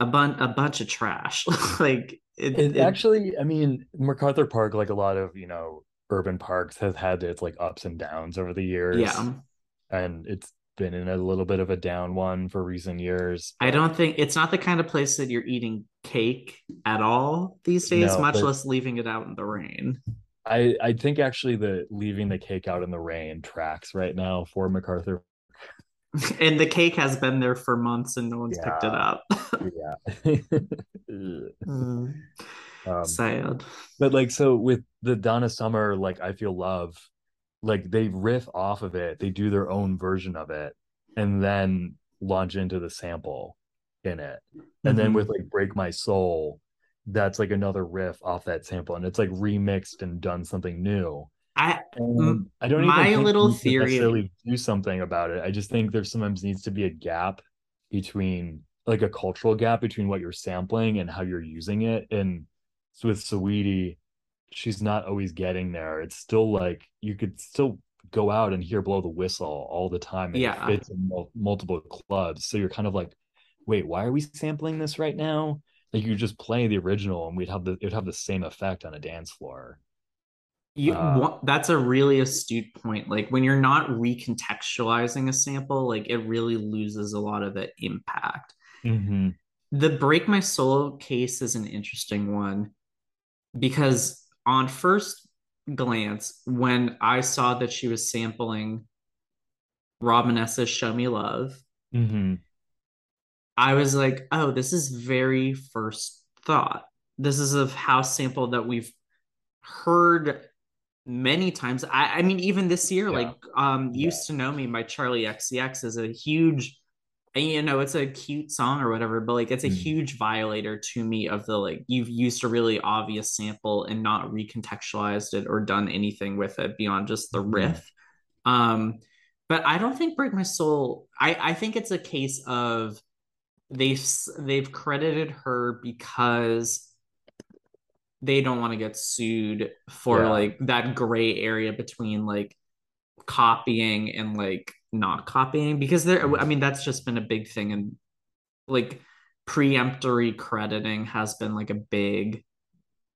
a bunch of trash. Like it actually, I mean, MacArthur Park, like a lot of, you know, urban parks, has had its like ups and downs over the years. Yeah. And it's been in a little bit of a down one for recent years. I don't think it's not the kind of place that you're eating cake at all these days, much less leaving it out in the rain. I think actually the leaving the cake out in the rain tracks right now for MacArthur. And the cake has been there for months and no one's picked it up. Yeah. Sad. But like, so with the Donna Summer, like I Feel Love, like they riff off of it, they do their own version of it, and then launch into the sample in it. And then with like Break My Soul, that's like another riff off that sample, and it's like remixed and done something new. I don't my even little theory necessarily do something about it. I just think there sometimes needs to be a gap between, like a cultural gap between what you're sampling and how you're using it. And so with Saweetie, she's not always getting there. It's still like you could still go out and hear Blow the Whistle all the time. And yeah, it fits in multiple clubs. So you're kind of like, wait, why are we sampling this right now? Like you just play the original and it would have the same effect on a dance floor. That's a really astute point. Like when you're not recontextualizing a sample, like it really loses a lot of the impact. The Break My Soul case is an interesting one, because on first glance, when I saw that she was sampling Robin S.'s Show Me Love, I was like, oh, this is very First Thought. This is a house sample that we've heard many times. I mean, even this year, like Used to Know Me by Charli XCX is a huge, you know, it's a cute song or whatever, but like it's a huge violator to me of the, like, you've used a really obvious sample and not recontextualized it or done anything with it beyond just the riff. But I don't think Break My Soul, I think it's a case of they've credited her because they don't want to get sued for like that gray area between like copying and like not copying, because there, I mean, that's just been a big thing, and like preemptory crediting has been like a big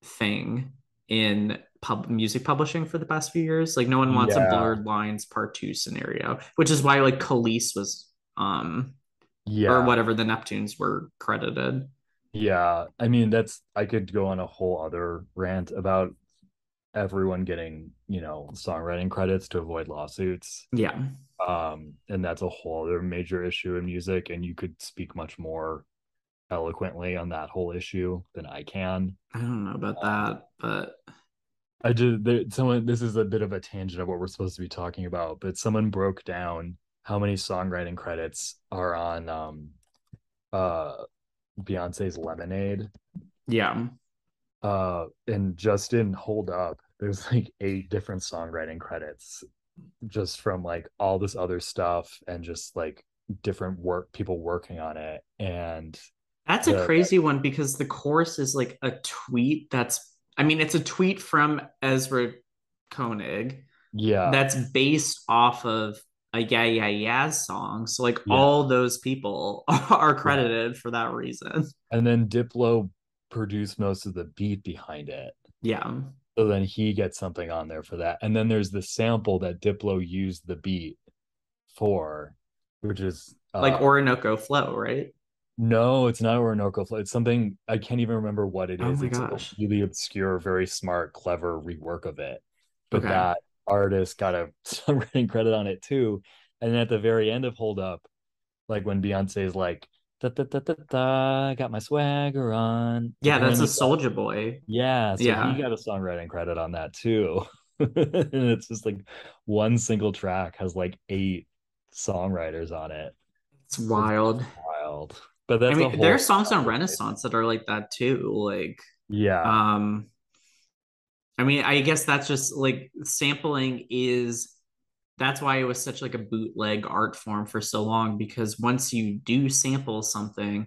thing in music publishing for the past few years. Like no one wants a Blurred Lines Part 2 scenario, which is why like Khalees was or whatever, the Neptunes were credited. Yeah, I mean, I could go on a whole other rant about everyone getting, you know, songwriting credits to avoid lawsuits. Yeah. And that's a whole other major issue in music, and you could speak much more eloquently on that whole issue than I can. I don't know about that, but I just, this is a bit of a tangent of what we're supposed to be talking about, but someone broke down how many songwriting credits are on Beyonce's Lemonade. Yeah. And just in Hold Up, there's like 8 different songwriting credits just from like all this other stuff and just like different people working on it. And that's a crazy one, because the chorus is like a tweet it's a tweet from Ezra Koenig. Yeah. That's based off of a Yeah Yeah Yeah song. So like all those people are credited for that reason. And then Diplo produced most of the beat behind it. Yeah. So then he gets something on there for that. And then there's the sample that Diplo used the beat for, which is like Orinoco Flow, right? No, it's not Orinoco Flow. It's something I can't even remember what it is. It's gosh. A really obscure, very smart, clever rework of it. But that artist got a songwriting credit on it too. And then at the very end of Hold Up, like when Beyonce's like, da, da, da, da, da, got my swagger on. Yeah, that's a Soulja Boy. Yeah, so he got a songwriting credit on that too. And it's just like one single track has like 8 songwriters on it. It's wild. But that's there are songs on Renaissance that are like that too. Like, yeah. I guess that's just like sampling that's why it was such like a bootleg art form for so long, because once you do sample something,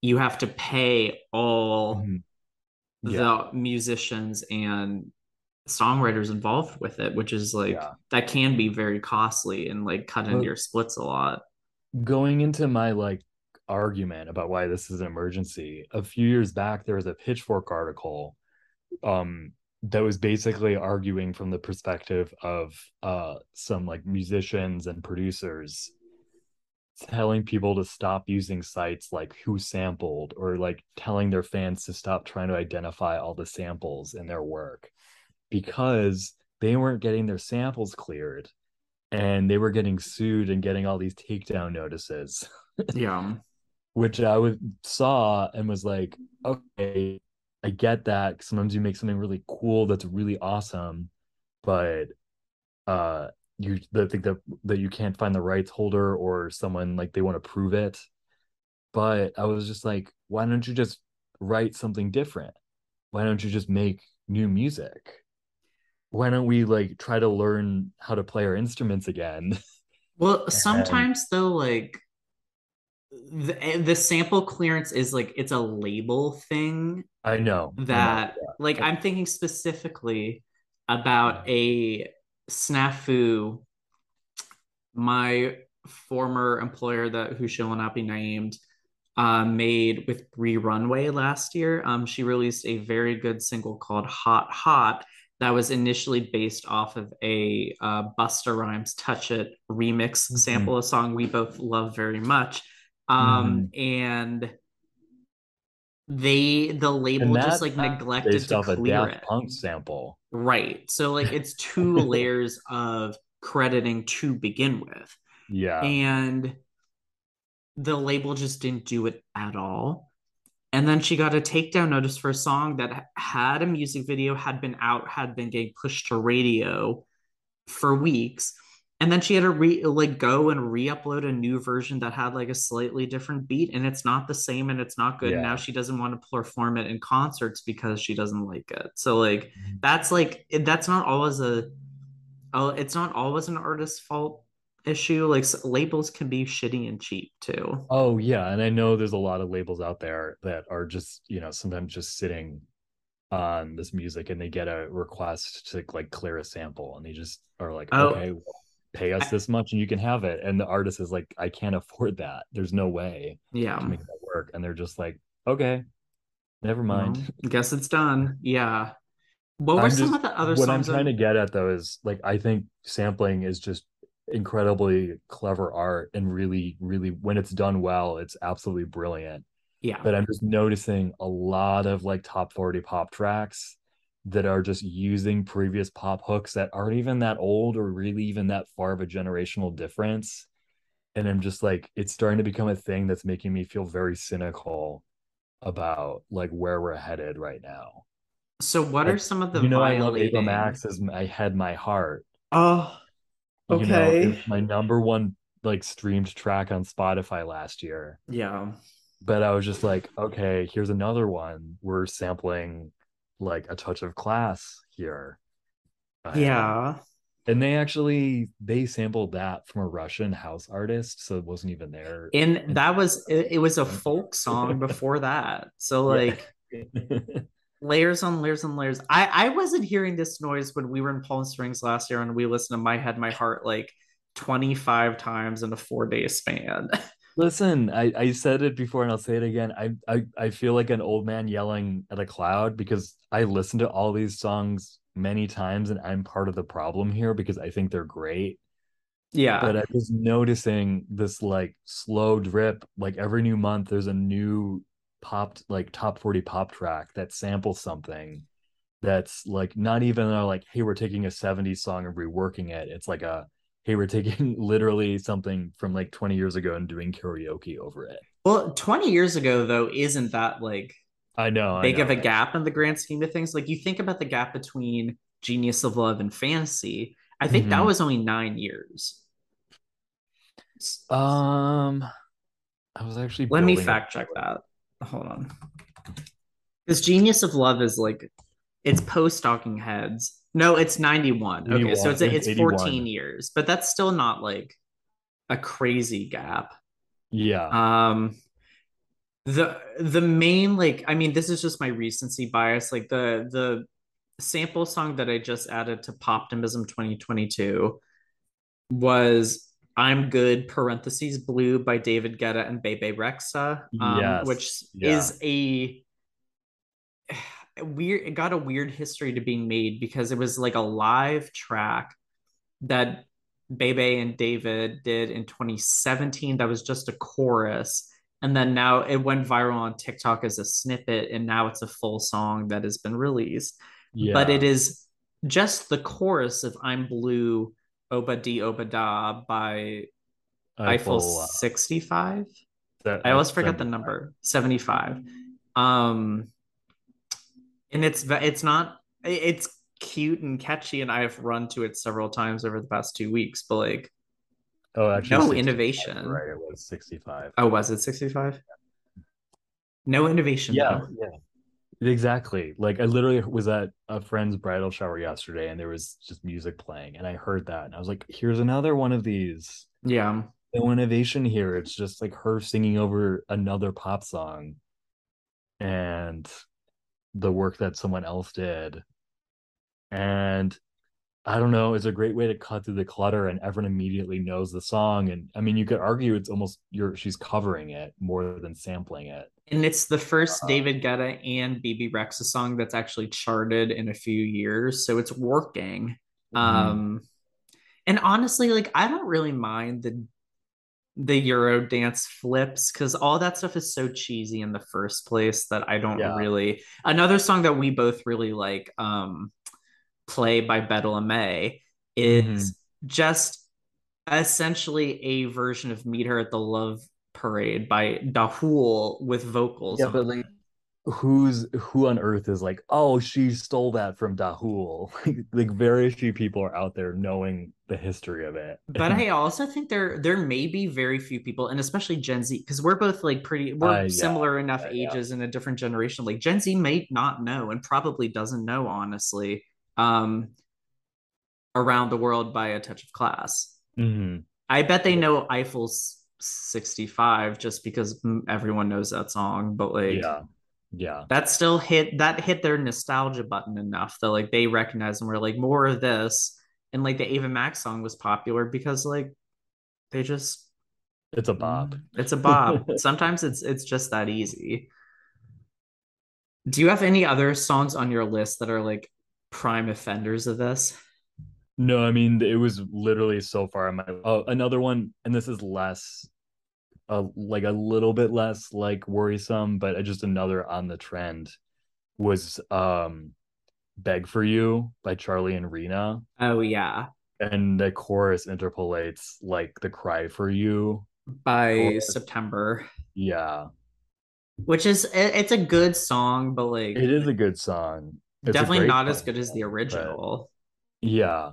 you have to pay all the musicians and songwriters involved with it, which is like that can be very costly and like cut into your splits a lot. Going into my like argument about why this is an emergency, a few years back there was a Pitchfork article that was basically arguing from the perspective of some like musicians and producers telling people to stop using sites like Who Sampled, or like telling their fans to stop trying to identify all the samples in their work, because they weren't getting their samples cleared and they were getting sued and getting all these takedown notices. Yeah. Which I saw and was like, okay, I get that. Sometimes you make something really cool that's really awesome, but I think that you can't find the rights holder, or someone like they want to prove it. But I was just like, why don't you just write something different? Why don't you just make new music? Why don't we like try to learn how to play our instruments again? Well, sometimes though, like the sample clearance is like, it's a label thing. I know that. Yeah. Like I'm thinking specifically about a snafu my former employer who shall not be named made with Ree Runway last year. She released a very good single called Hot Hot that was initially based off of a Busta Rhymes Touch It remix sample, a song we both love very much. And the label just like neglected to clear it. Punk sample, right? So like it's 2 layers of crediting to begin with. Yeah. And the label just didn't do it at all. And then she got a takedown notice for a song that had a music video, had been out, had been getting pushed to radio for weeks. And then she had to go and re-upload a new version that had like a slightly different beat, and it's not the same and it's not good. Yeah. Now she doesn't want to perform it in concerts because she doesn't like it. So like that's like, that's not always it's not always an artist's fault issue. Like labels can be shitty and cheap too. Oh yeah. And I know there's a lot of labels out there that are just, sometimes just sitting on this music, and they get a request to like clear a sample and they just are like, okay, pay us this much and you can have it. And the artist is like, I can't afford that. There's no way to make that work. And they're just like, okay, never mind. Well, guess it's done. Yeah. What were some of the other songs? What I'm trying to get at though is like, I think sampling is just incredibly clever art, and really, really, when it's done well, it's absolutely brilliant. Yeah. But I'm just noticing a lot of like top 40 pop tracks that are just using previous pop hooks that aren't even that old or really even that far of a generational difference. And I'm just like, it's starting to become a thing that's making me feel very cynical about like where we're headed right now. So what are some of the violating? I love Ava Max as I had my heart. Oh, okay. It's my number one streamed track on Spotify last year. Yeah. But I was just like, okay, here's another one. We're sampling a touch of class here. Yeah. And they sampled that from a Russian house artist, so it wasn't even there. And that was it was a folk song before that. So layers on layers on layers. I wasn't hearing this noise when we were in Palm Springs last year, and we listened to My Head, My Heart 25 times in a 4-day span. Listen, I said it before and I'll say it again. I feel like an old man yelling at a cloud because I listen to all these songs many times, and I'm part of the problem here because I think they're great. Yeah. But I was noticing this slow drip. Every new month there's a new popped top 40 pop track that samples something that's not even hey, we're taking a 70s song and reworking it. It's hey, we're taking literally something from 20 years ago and doing karaoke over it. Well, 20 years ago though, isn't that big of a gap in the grand scheme of things? You think about the gap between Genius of Love and Fantasy. I think that was only 9 years. I was actually let me fact check that. Hold on, because Genius of Love is it's post Talking Heads. No, it's 91. Okay, so it's 14 years, but that's still not a crazy gap. Yeah. The main this is just my recency bias. The sample song that I just added to Poptimism 2022 was I'm Good (Blue) by David Guetta and Bebe Rexha, is a weird. It got a weird history to being made because it was a live track that Bebe and David did in 2017. That was just a chorus, and then now it went viral on TikTok as a snippet, and now it's a full song that has been released. Yeah. But it is just the chorus of "I'm Blue." Oba Di Oba Da by Eiffel 65. I always forget the number. 75. And it's cute and catchy, and I've run to it several times over the past 2 weeks, but no innovation. Right, it was 65. Oh, was it 65? No innovation. Yeah, though. Yeah. Exactly. I literally was at a friend's bridal shower yesterday, and there was just music playing, and I heard that, and I was like, here's another one of these. Yeah. No innovation here. It's just her singing over another pop song and the work that someone else did. And I don't know, it's a great way to cut through the clutter, and everyone immediately knows the song. And I mean, you could argue it's almost she's covering it more than sampling it. And it's the first David Guetta and Bebe Rexha song that's actually charted in a few years, so it's working. Mm-hmm. And honestly, I don't really mind the Euro dance flips because all that stuff is so cheesy in the first place that I don't really. Another song that we both really play by Bedla May is just essentially a version of Meet Her at the Love Parade by Dahul with vocals. Yeah, but who on earth is she stole that from Dahul? Very few people are out there knowing the history of it. But I also think there may be very few people, and especially Gen Z, because we're both similar enough ages in a different generation. Gen Z may not know, and probably doesn't know, honestly. Around the World by A Touch of Class. Mm-hmm. I bet they know Eiffel's 65 just because everyone knows that song, but that still hit their nostalgia button enough that they recognize and were more of this, and the Ava Max song was popular because it's a bop sometimes it's just that easy. Do you have any other songs on your list that are prime offenders of this? No, I mean, it was literally so far in my... Oh, another one, and this is less, a little bit less, worrisome, but just another on the trend was Beg For You by Charli and Rena. Oh, yeah. And the chorus interpolates, the Cry For You. By chorus. September. Yeah. Which is, it's a good song, but... It is a good song. Definitely not as good as the original. Yeah.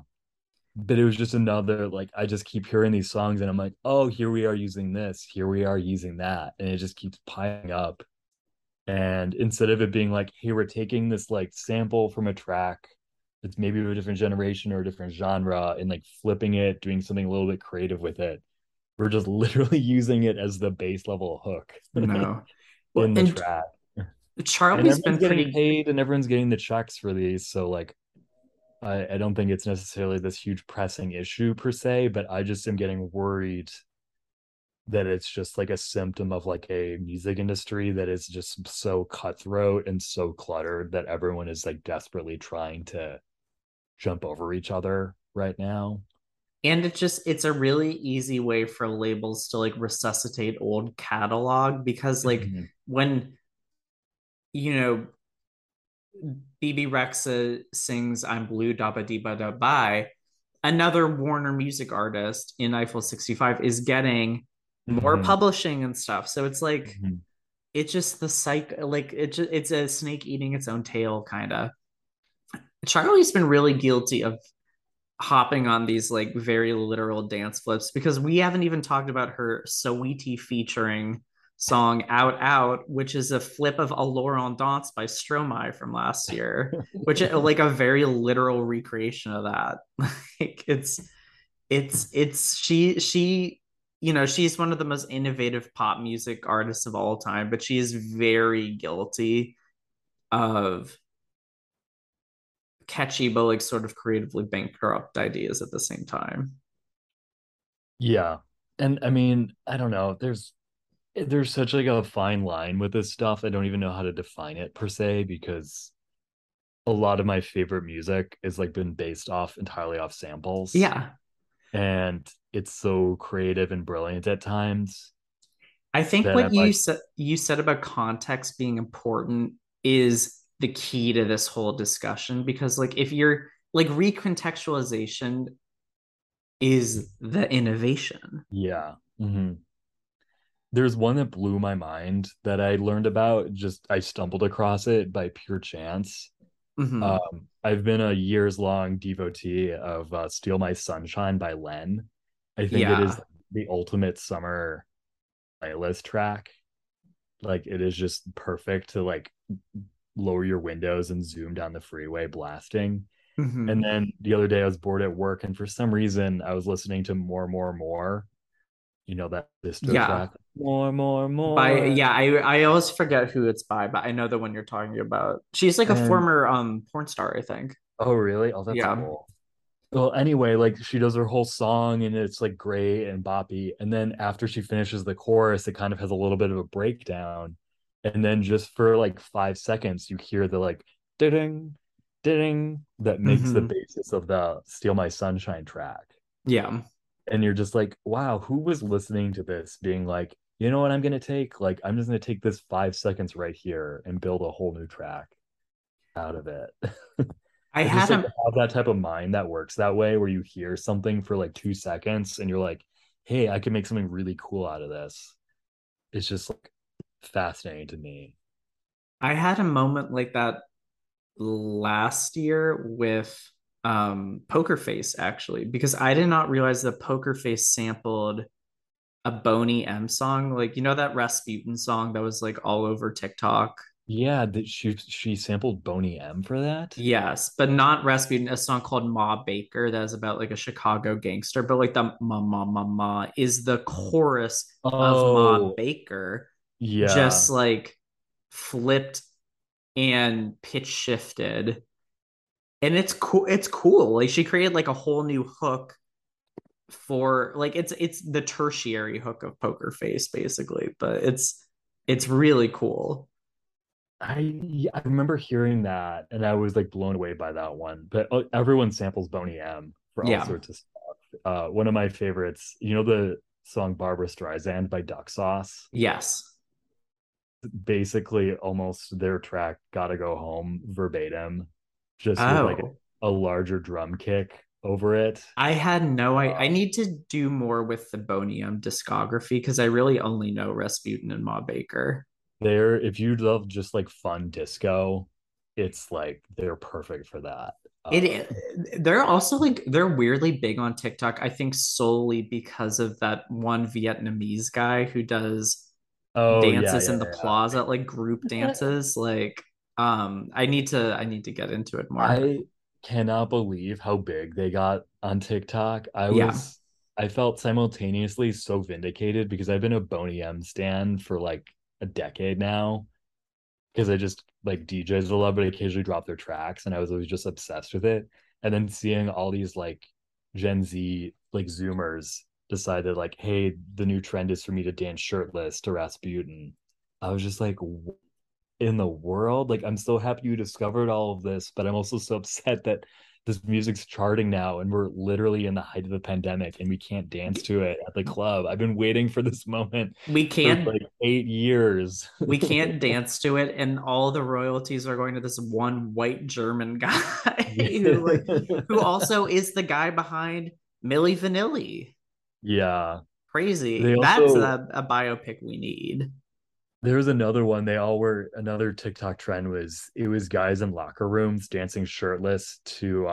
But it was just another, like, I just keep hearing these songs and I'm like, oh, here we are using this, here we are using that. And it just keeps piling up. And instead of it being like, hey, we're taking this like sample from a track, it's maybe a different generation or a different genre, and like flipping it, doing something a little bit creative with it, we're just literally using it as the base level hook. No. In the track. Charlie's been getting paid and everyone's getting the checks for these. So like, I don't think it's necessarily this huge pressing issue per se, but I just am getting worried that it's just like a symptom of like a music industry that is just so cutthroat and so cluttered that everyone is like desperately trying to jump over each other right now. And it's a really easy way for labels to like resuscitate old catalog, because like when, you know, Bebe Rexha sings I'm Blue Dabba Diba Da Bye, another Warner Music artist in Eiffel 65 is getting more publishing and stuff. So it's like it's just the cycle, like it's a snake eating its own tail kind of. Charlie's been really guilty of hopping on these like very literal dance flips, because we haven't even talked about her Saweetie featuring song Out Out, which is a flip of A Laurent Dance by Stromae from last year, which is like a very literal recreation of that. Like she you know, she's one of the most innovative pop music artists of all time, but she is very guilty of catchy but like sort of creatively bankrupt ideas at the same time. Yeah. And I mean, I don't know, there's such like a fine line with this stuff. I don't even know how to define it per se, because a lot of my favorite music is like been based off entirely off samples. Yeah. And it's so creative and brilliant at times. I think what you said about context being important is the key to this whole discussion, because like if you're like, recontextualization is the innovation. Yeah. Mm-hmm. There's one that blew my mind that I learned about. I stumbled across it by pure chance. I've been a years-long devotee of Steal My Sunshine by Len. I think it is the ultimate summer playlist track. Like, it is just perfect to like lower your windows and zoom down the freeway blasting. And then the other day I was bored at work, and for some reason I was listening to More, More, More. You know that disco track? More, More, More. I always forget who it's by, but I know the one you're talking about. She's like a former porn star, I think. Oh, really? Oh, that's cool. Well, anyway, like she does her whole song and it's like great and boppy. And then after she finishes the chorus, it kind of has a little bit of a breakdown. And then just for like 5 seconds, you hear the like ding, ding, that makes the basis of the Steal My Sunshine track. Yeah. And you're just like, wow, who was listening to this being like, you know what I'm going to take? Like, I'm just going to take this 5 seconds right here and build a whole new track out of it. I had like, have that type of mind that works that way, where you hear something for like 2 seconds and you're like, hey, I can make something really cool out of this. It's just like fascinating to me. I had a moment like that last year with Poker Face, actually, because I did not realize that Poker Face sampled a Boney M song, like, you know, that Rasputin song that was like all over TikTok. Yeah, that she sampled Boney M for that. Yes, but not Rasputin, a song called Ma Baker that is about like a Chicago gangster, but like the ma ma ma ma is the chorus of Ma Baker. Yeah, just like flipped and pitch shifted. And it's cool. It's cool. Like, she created like a whole new hook for like, it's the tertiary hook of Poker Face, basically. But it's really cool. I remember hearing that and I was like blown away by that one. But everyone samples Boney M for all sorts of stuff. One of my favorites, you know, the song Barbra Streisand by Duck Sauce. Yes. Basically, almost their track "Gotta Go Home" verbatim. Just with like a larger drum kick over it. I had no idea. I need to do more with the Boney M discography, because I really only know Rasputin and Ma Baker. If you love just like fun disco, it's like they're perfect for that. They're also like, they're weirdly big on TikTok, I think solely because of that one Vietnamese guy who does dances in the plaza, like group dances. Like, I need to get into it more. I cannot believe how big they got on TikTok. I felt simultaneously so vindicated because I've been a Boney M stan for like a decade now, because I just like DJs a lot, but I occasionally drop their tracks, and I was always just obsessed with it. And then seeing all these like Gen Z like Zoomers decide that like, hey, the new trend is for me to dance shirtless to Rasputin, I was just like, what in the world? Like, I'm so happy you discovered all of this, but I'm also so upset that this music's charting now and we're literally in the height of the pandemic and we can't dance to it at the club. I've been waiting for this moment. We can't, for like 8 years. We can't dance to it. And all the royalties are going to this one white German guy who also is the guy behind Milli Vanilli. Yeah. Crazy. That's a biopic we need. There was another one. Another TikTok trend was, it was guys in locker rooms dancing shirtless to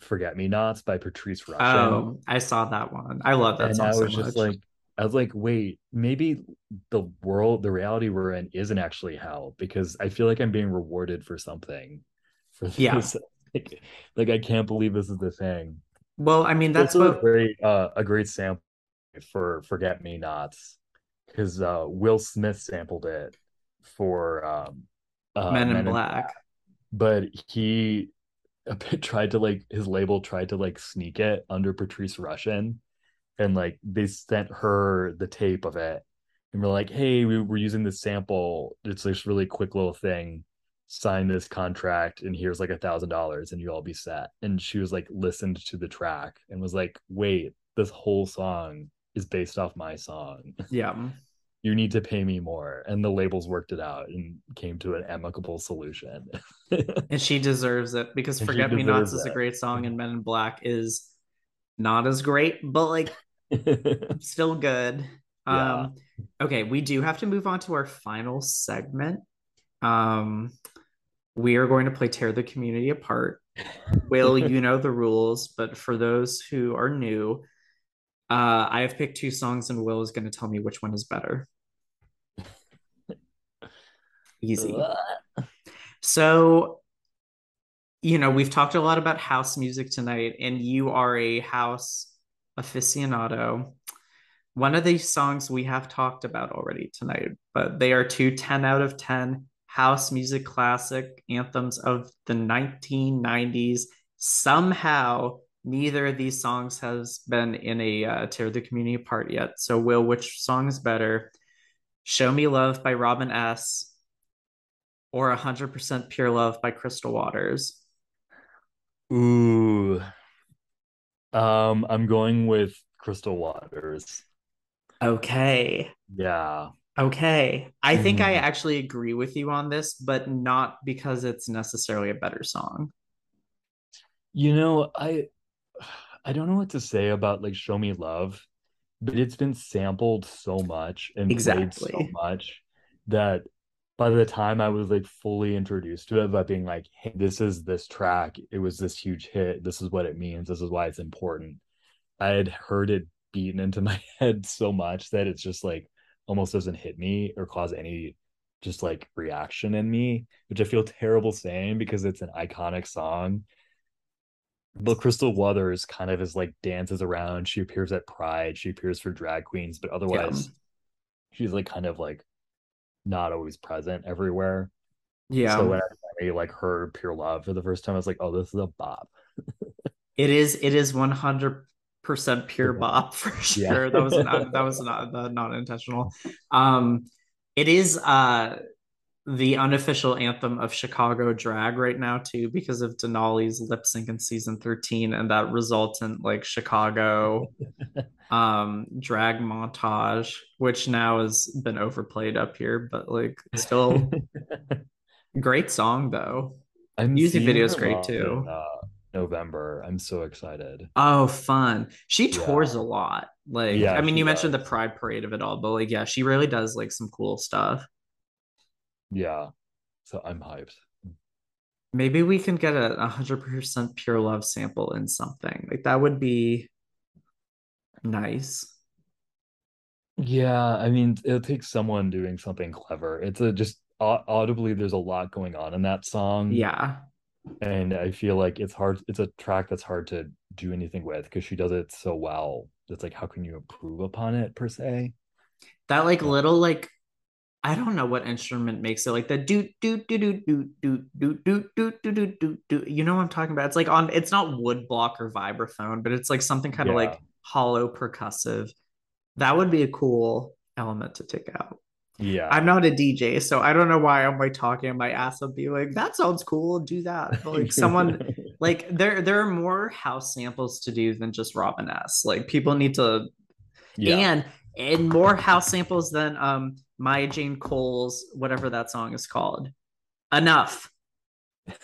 Forget Me Nots by Patrice Rushen. Oh, I saw that one. I love that song so much. I was like, wait, maybe the reality we're in isn't actually hell, because I feel like I'm being rewarded for something. For this. Like, I can't believe this is the thing. Well, I mean, that's a great sample for Forget Me Nots, because Will Smith sampled it for Men in Black, but he tried to like, his label tried to like sneak it under Patrice Rushen, and like they sent her the tape of it and were like, hey, we're using this sample, it's this really quick little thing, sign this contract and here's like $1,000 and you all be set. And she was like, listened to the track and was like, wait, this whole song is based off my song. Yeah. You need to pay me more. And the labels worked it out and came to an amicable solution. And she deserves it, because Forget Me Nots is a great song and Men in Black is not as great, but like still good. Yeah. Okay, we do have to move on to our final segment. We are going to play Tear the Community Apart. Will, you know the rules, but for those who are new, I have picked two songs and Will is going to tell me which one is better. Easy. So, you know, we've talked a lot about house music tonight, and you are a house aficionado. One of these songs we have talked about already tonight, but they are two 10 out of 10 house music classic anthems of the 1990s. Somehow, neither of these songs has been in a Tear the Community Apart yet. So, Will, which song is better? Show Me Love by Robin S. or 100% Pure Love by Crystal Waters? Ooh. I'm going with Crystal Waters. Okay. Yeah. Okay. I think I actually agree with you on this, but not because it's necessarily a better song. You know, I don't know what to say about like Show Me Love, but it's been sampled so much and played so much that by the time I was like fully introduced to it by being like, hey, this is this track, it was this huge hit, this is what it means, this is why it's important, I had heard it beaten into my head so much that it's just like almost doesn't hit me or cause any just like reaction in me, which I feel terrible saying because it's an iconic song. But Crystal Waters kind of is like, dances around. She appears at Pride. She appears for drag queens, but otherwise she's like kind of like not always present everywhere. Yeah. So when I like heard Pure Love for the first time, I was like, oh, this is a bop. It is 100% pure bop for sure. Yeah. That was not intentional. It is the unofficial anthem of Chicago drag right now too, because of Denali's lip sync in season 13 and that resultant like Chicago drag montage, which now has been overplayed up here, but like still great song though. Music video is great too. In, November. I'm so excited. Oh, fun. She tours a lot. Like, yeah, I mean, you mentioned the Pride Parade of it all, but like, yeah, she really does like some cool stuff. Yeah, so I'm hyped. Maybe we can get a 100% pure love sample in something. Like, that would be nice. Yeah, I mean, it'll take someone doing something clever. It's just audibly, there's a lot going on in that song. Yeah. And I feel like it's hard. It's a track that's hard to do anything with because she does it so well. It's like, how can you improve upon it, per se? That I don't know what instrument makes it, like the do do do do do do do do do do do do. You know what I'm talking about? It's like on. It's not woodblock or vibraphone, but it's like something kind of like hollow percussive. That would be a cool element to take out. Yeah, I'm not a DJ, so I don't know why I'm like talking my ass up, be like, that sounds cool, do that. But like someone, like there are more house samples to do than just Robin S. Like people need to, and more house samples than Maya Jane Cole's whatever that song is called. Enough,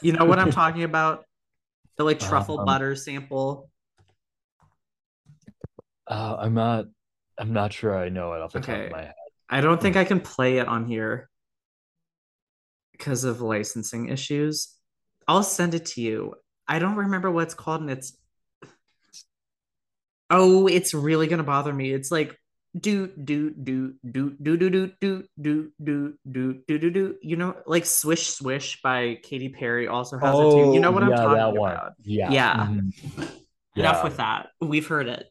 you know what I'm talking about? The like truffle butter sample. I'm not sure I know it off the top of my head. I don't think I can play it on here because of licensing issues. I'll send it to you. I don't remember what it's called, and it's really gonna bother me. It's like do do do do do do do do do do do do do. You know, like Swish Swish by Katy Perry also has it too. You know what I'm talking about? Yeah. Enough with that. We've heard it.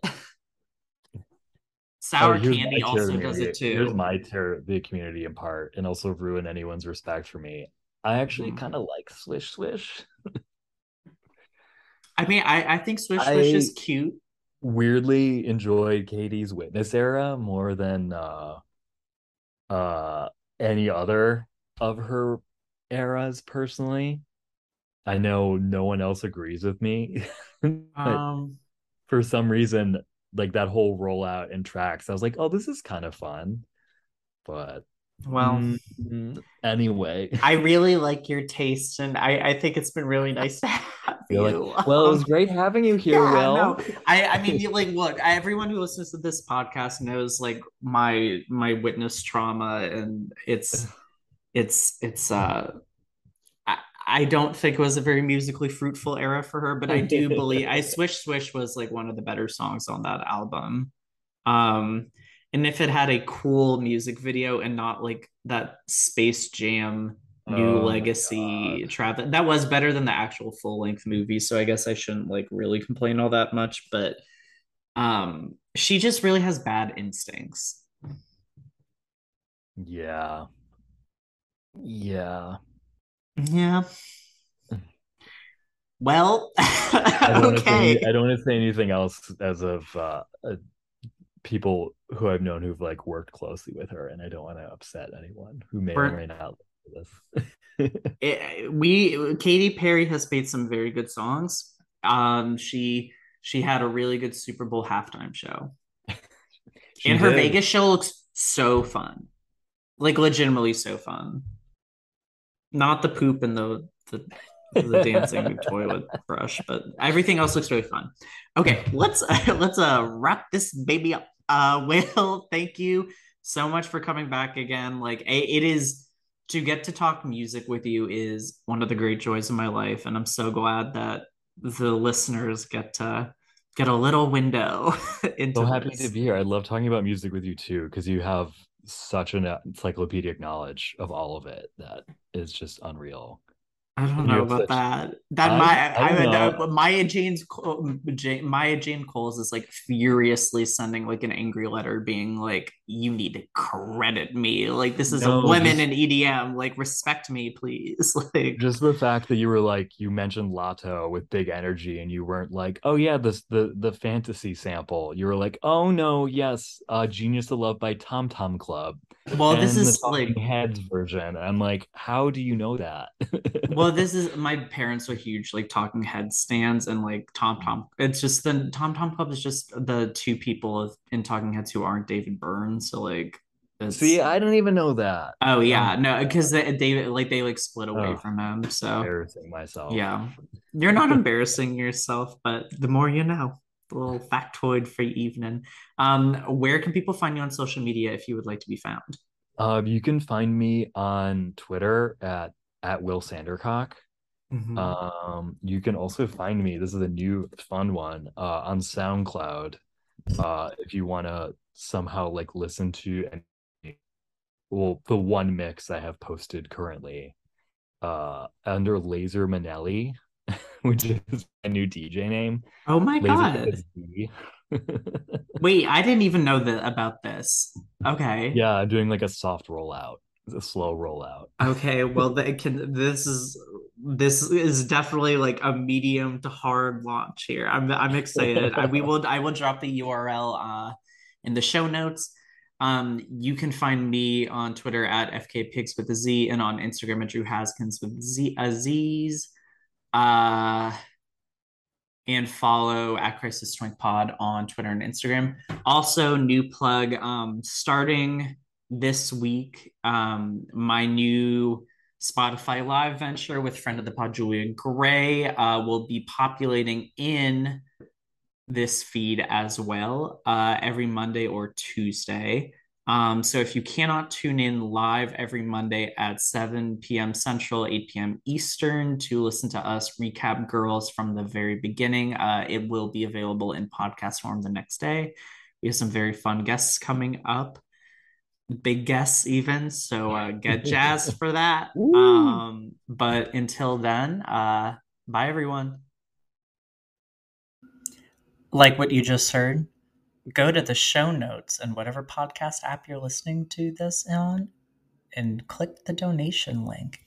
Sour Candy also does it too. Here's my tear the community in part, and also ruin anyone's respect for me. I actually kind of like Swish Swish. I mean, I think Swish Swish is cute. Weirdly enjoyed Katie's Witness era more than any other of her eras personally. I know no one else agrees with me. For some reason, like that whole rollout and tracks, I was like, oh, this is kind of fun. But anyway, I really like your taste, and I think it's been really nice to have you. Like, well, it was great having you here, Will. No. I mean, look, everyone who listens to this podcast knows like my Witness trauma, and it's I don't think it was a very musically fruitful era for her, but I do believe Swish Swish was like one of the better songs on that album. And if it had a cool music video and not like that Space Jam New Legacy travel, that was better than the actual full length movie. So I guess I shouldn't like really complain all that much, but she just really has bad instincts. Yeah. Well, I don't want to say anything else as of people who I've known who've like worked closely with her, and I don't want to upset anyone who may or may not listen to this. Katy Perry has made some very good songs. She had a really good Super Bowl halftime show, and her Vegas show looks so fun, like legitimately so fun. Not the poop and the dancing toilet brush, but everything else looks really fun. Okay, let's wrap this baby up. Will, thank you so much for coming back again. Like, it is, to get to talk music with you is one of the great joys of my life, and I'm so glad that the listeners get to get a little window into so happy to be here. I love talking about music with you too, because you have such an encyclopedic knowledge of all of it that is just unreal. I don't know about that. Maya Jane Coles is like furiously sending like an angry letter, being like, "You need to credit me. Like this is a women in EDM. Like respect me, please." Like just the fact that you were like, you mentioned Latto with big energy, and you weren't like, "Oh yeah, this the fantasy sample." You were like, "Oh no, yes, Genius of Love by Tom Tom Club." Well, this is the like Heads version. I'm like, how do you know that? Well, this is, my parents were huge like Talking Heads stands, and like Tom Tom. It's just the Tom Tom Club is just the two people in Talking Heads who aren't David Byrne. So like, see, I don't even know that. Oh yeah, no, because David they split away from him. So embarrassing myself. Yeah, you're not embarrassing yourself, but the more you know. A little factoid for evening. Where can people find you on social media if you would like to be found? You can find me on Twitter at Will Sandercock, Mm-hmm. You can also find me, this is a new fun one, on SoundCloud, if you want to somehow like listen to any, well, the one mix I have posted currently, under Laser Manelli, which is a new DJ name. Oh my Laser god. Wait, I didn't even know that about this. Okay. Yeah, I'm doing like a soft rollout, a slow rollout. Okay, well, this is definitely like a medium to hard launch here. I'm excited. I will drop the URL in the show notes. You can find me on Twitter at FKPigs with a Z, and on Instagram at Drew Haskins with a Z. And follow at Crisis Twink Pod on Twitter and Instagram. Also, new plug, starting this week, my new Spotify live venture with friend of the pod Julia Gray will be populating in this feed as well, every Monday or Tuesday. So if you cannot tune in live every Monday at 7 p.m. Central, 8 p.m. Eastern to listen to us recap Girls from the very beginning, it will be available in podcast form the next day. We have some very fun guests coming up, big guests even, so get jazzed for that. But until then, bye everyone. Like what you just heard? Go to the show notes and whatever podcast app you're listening to this on and click the donation link.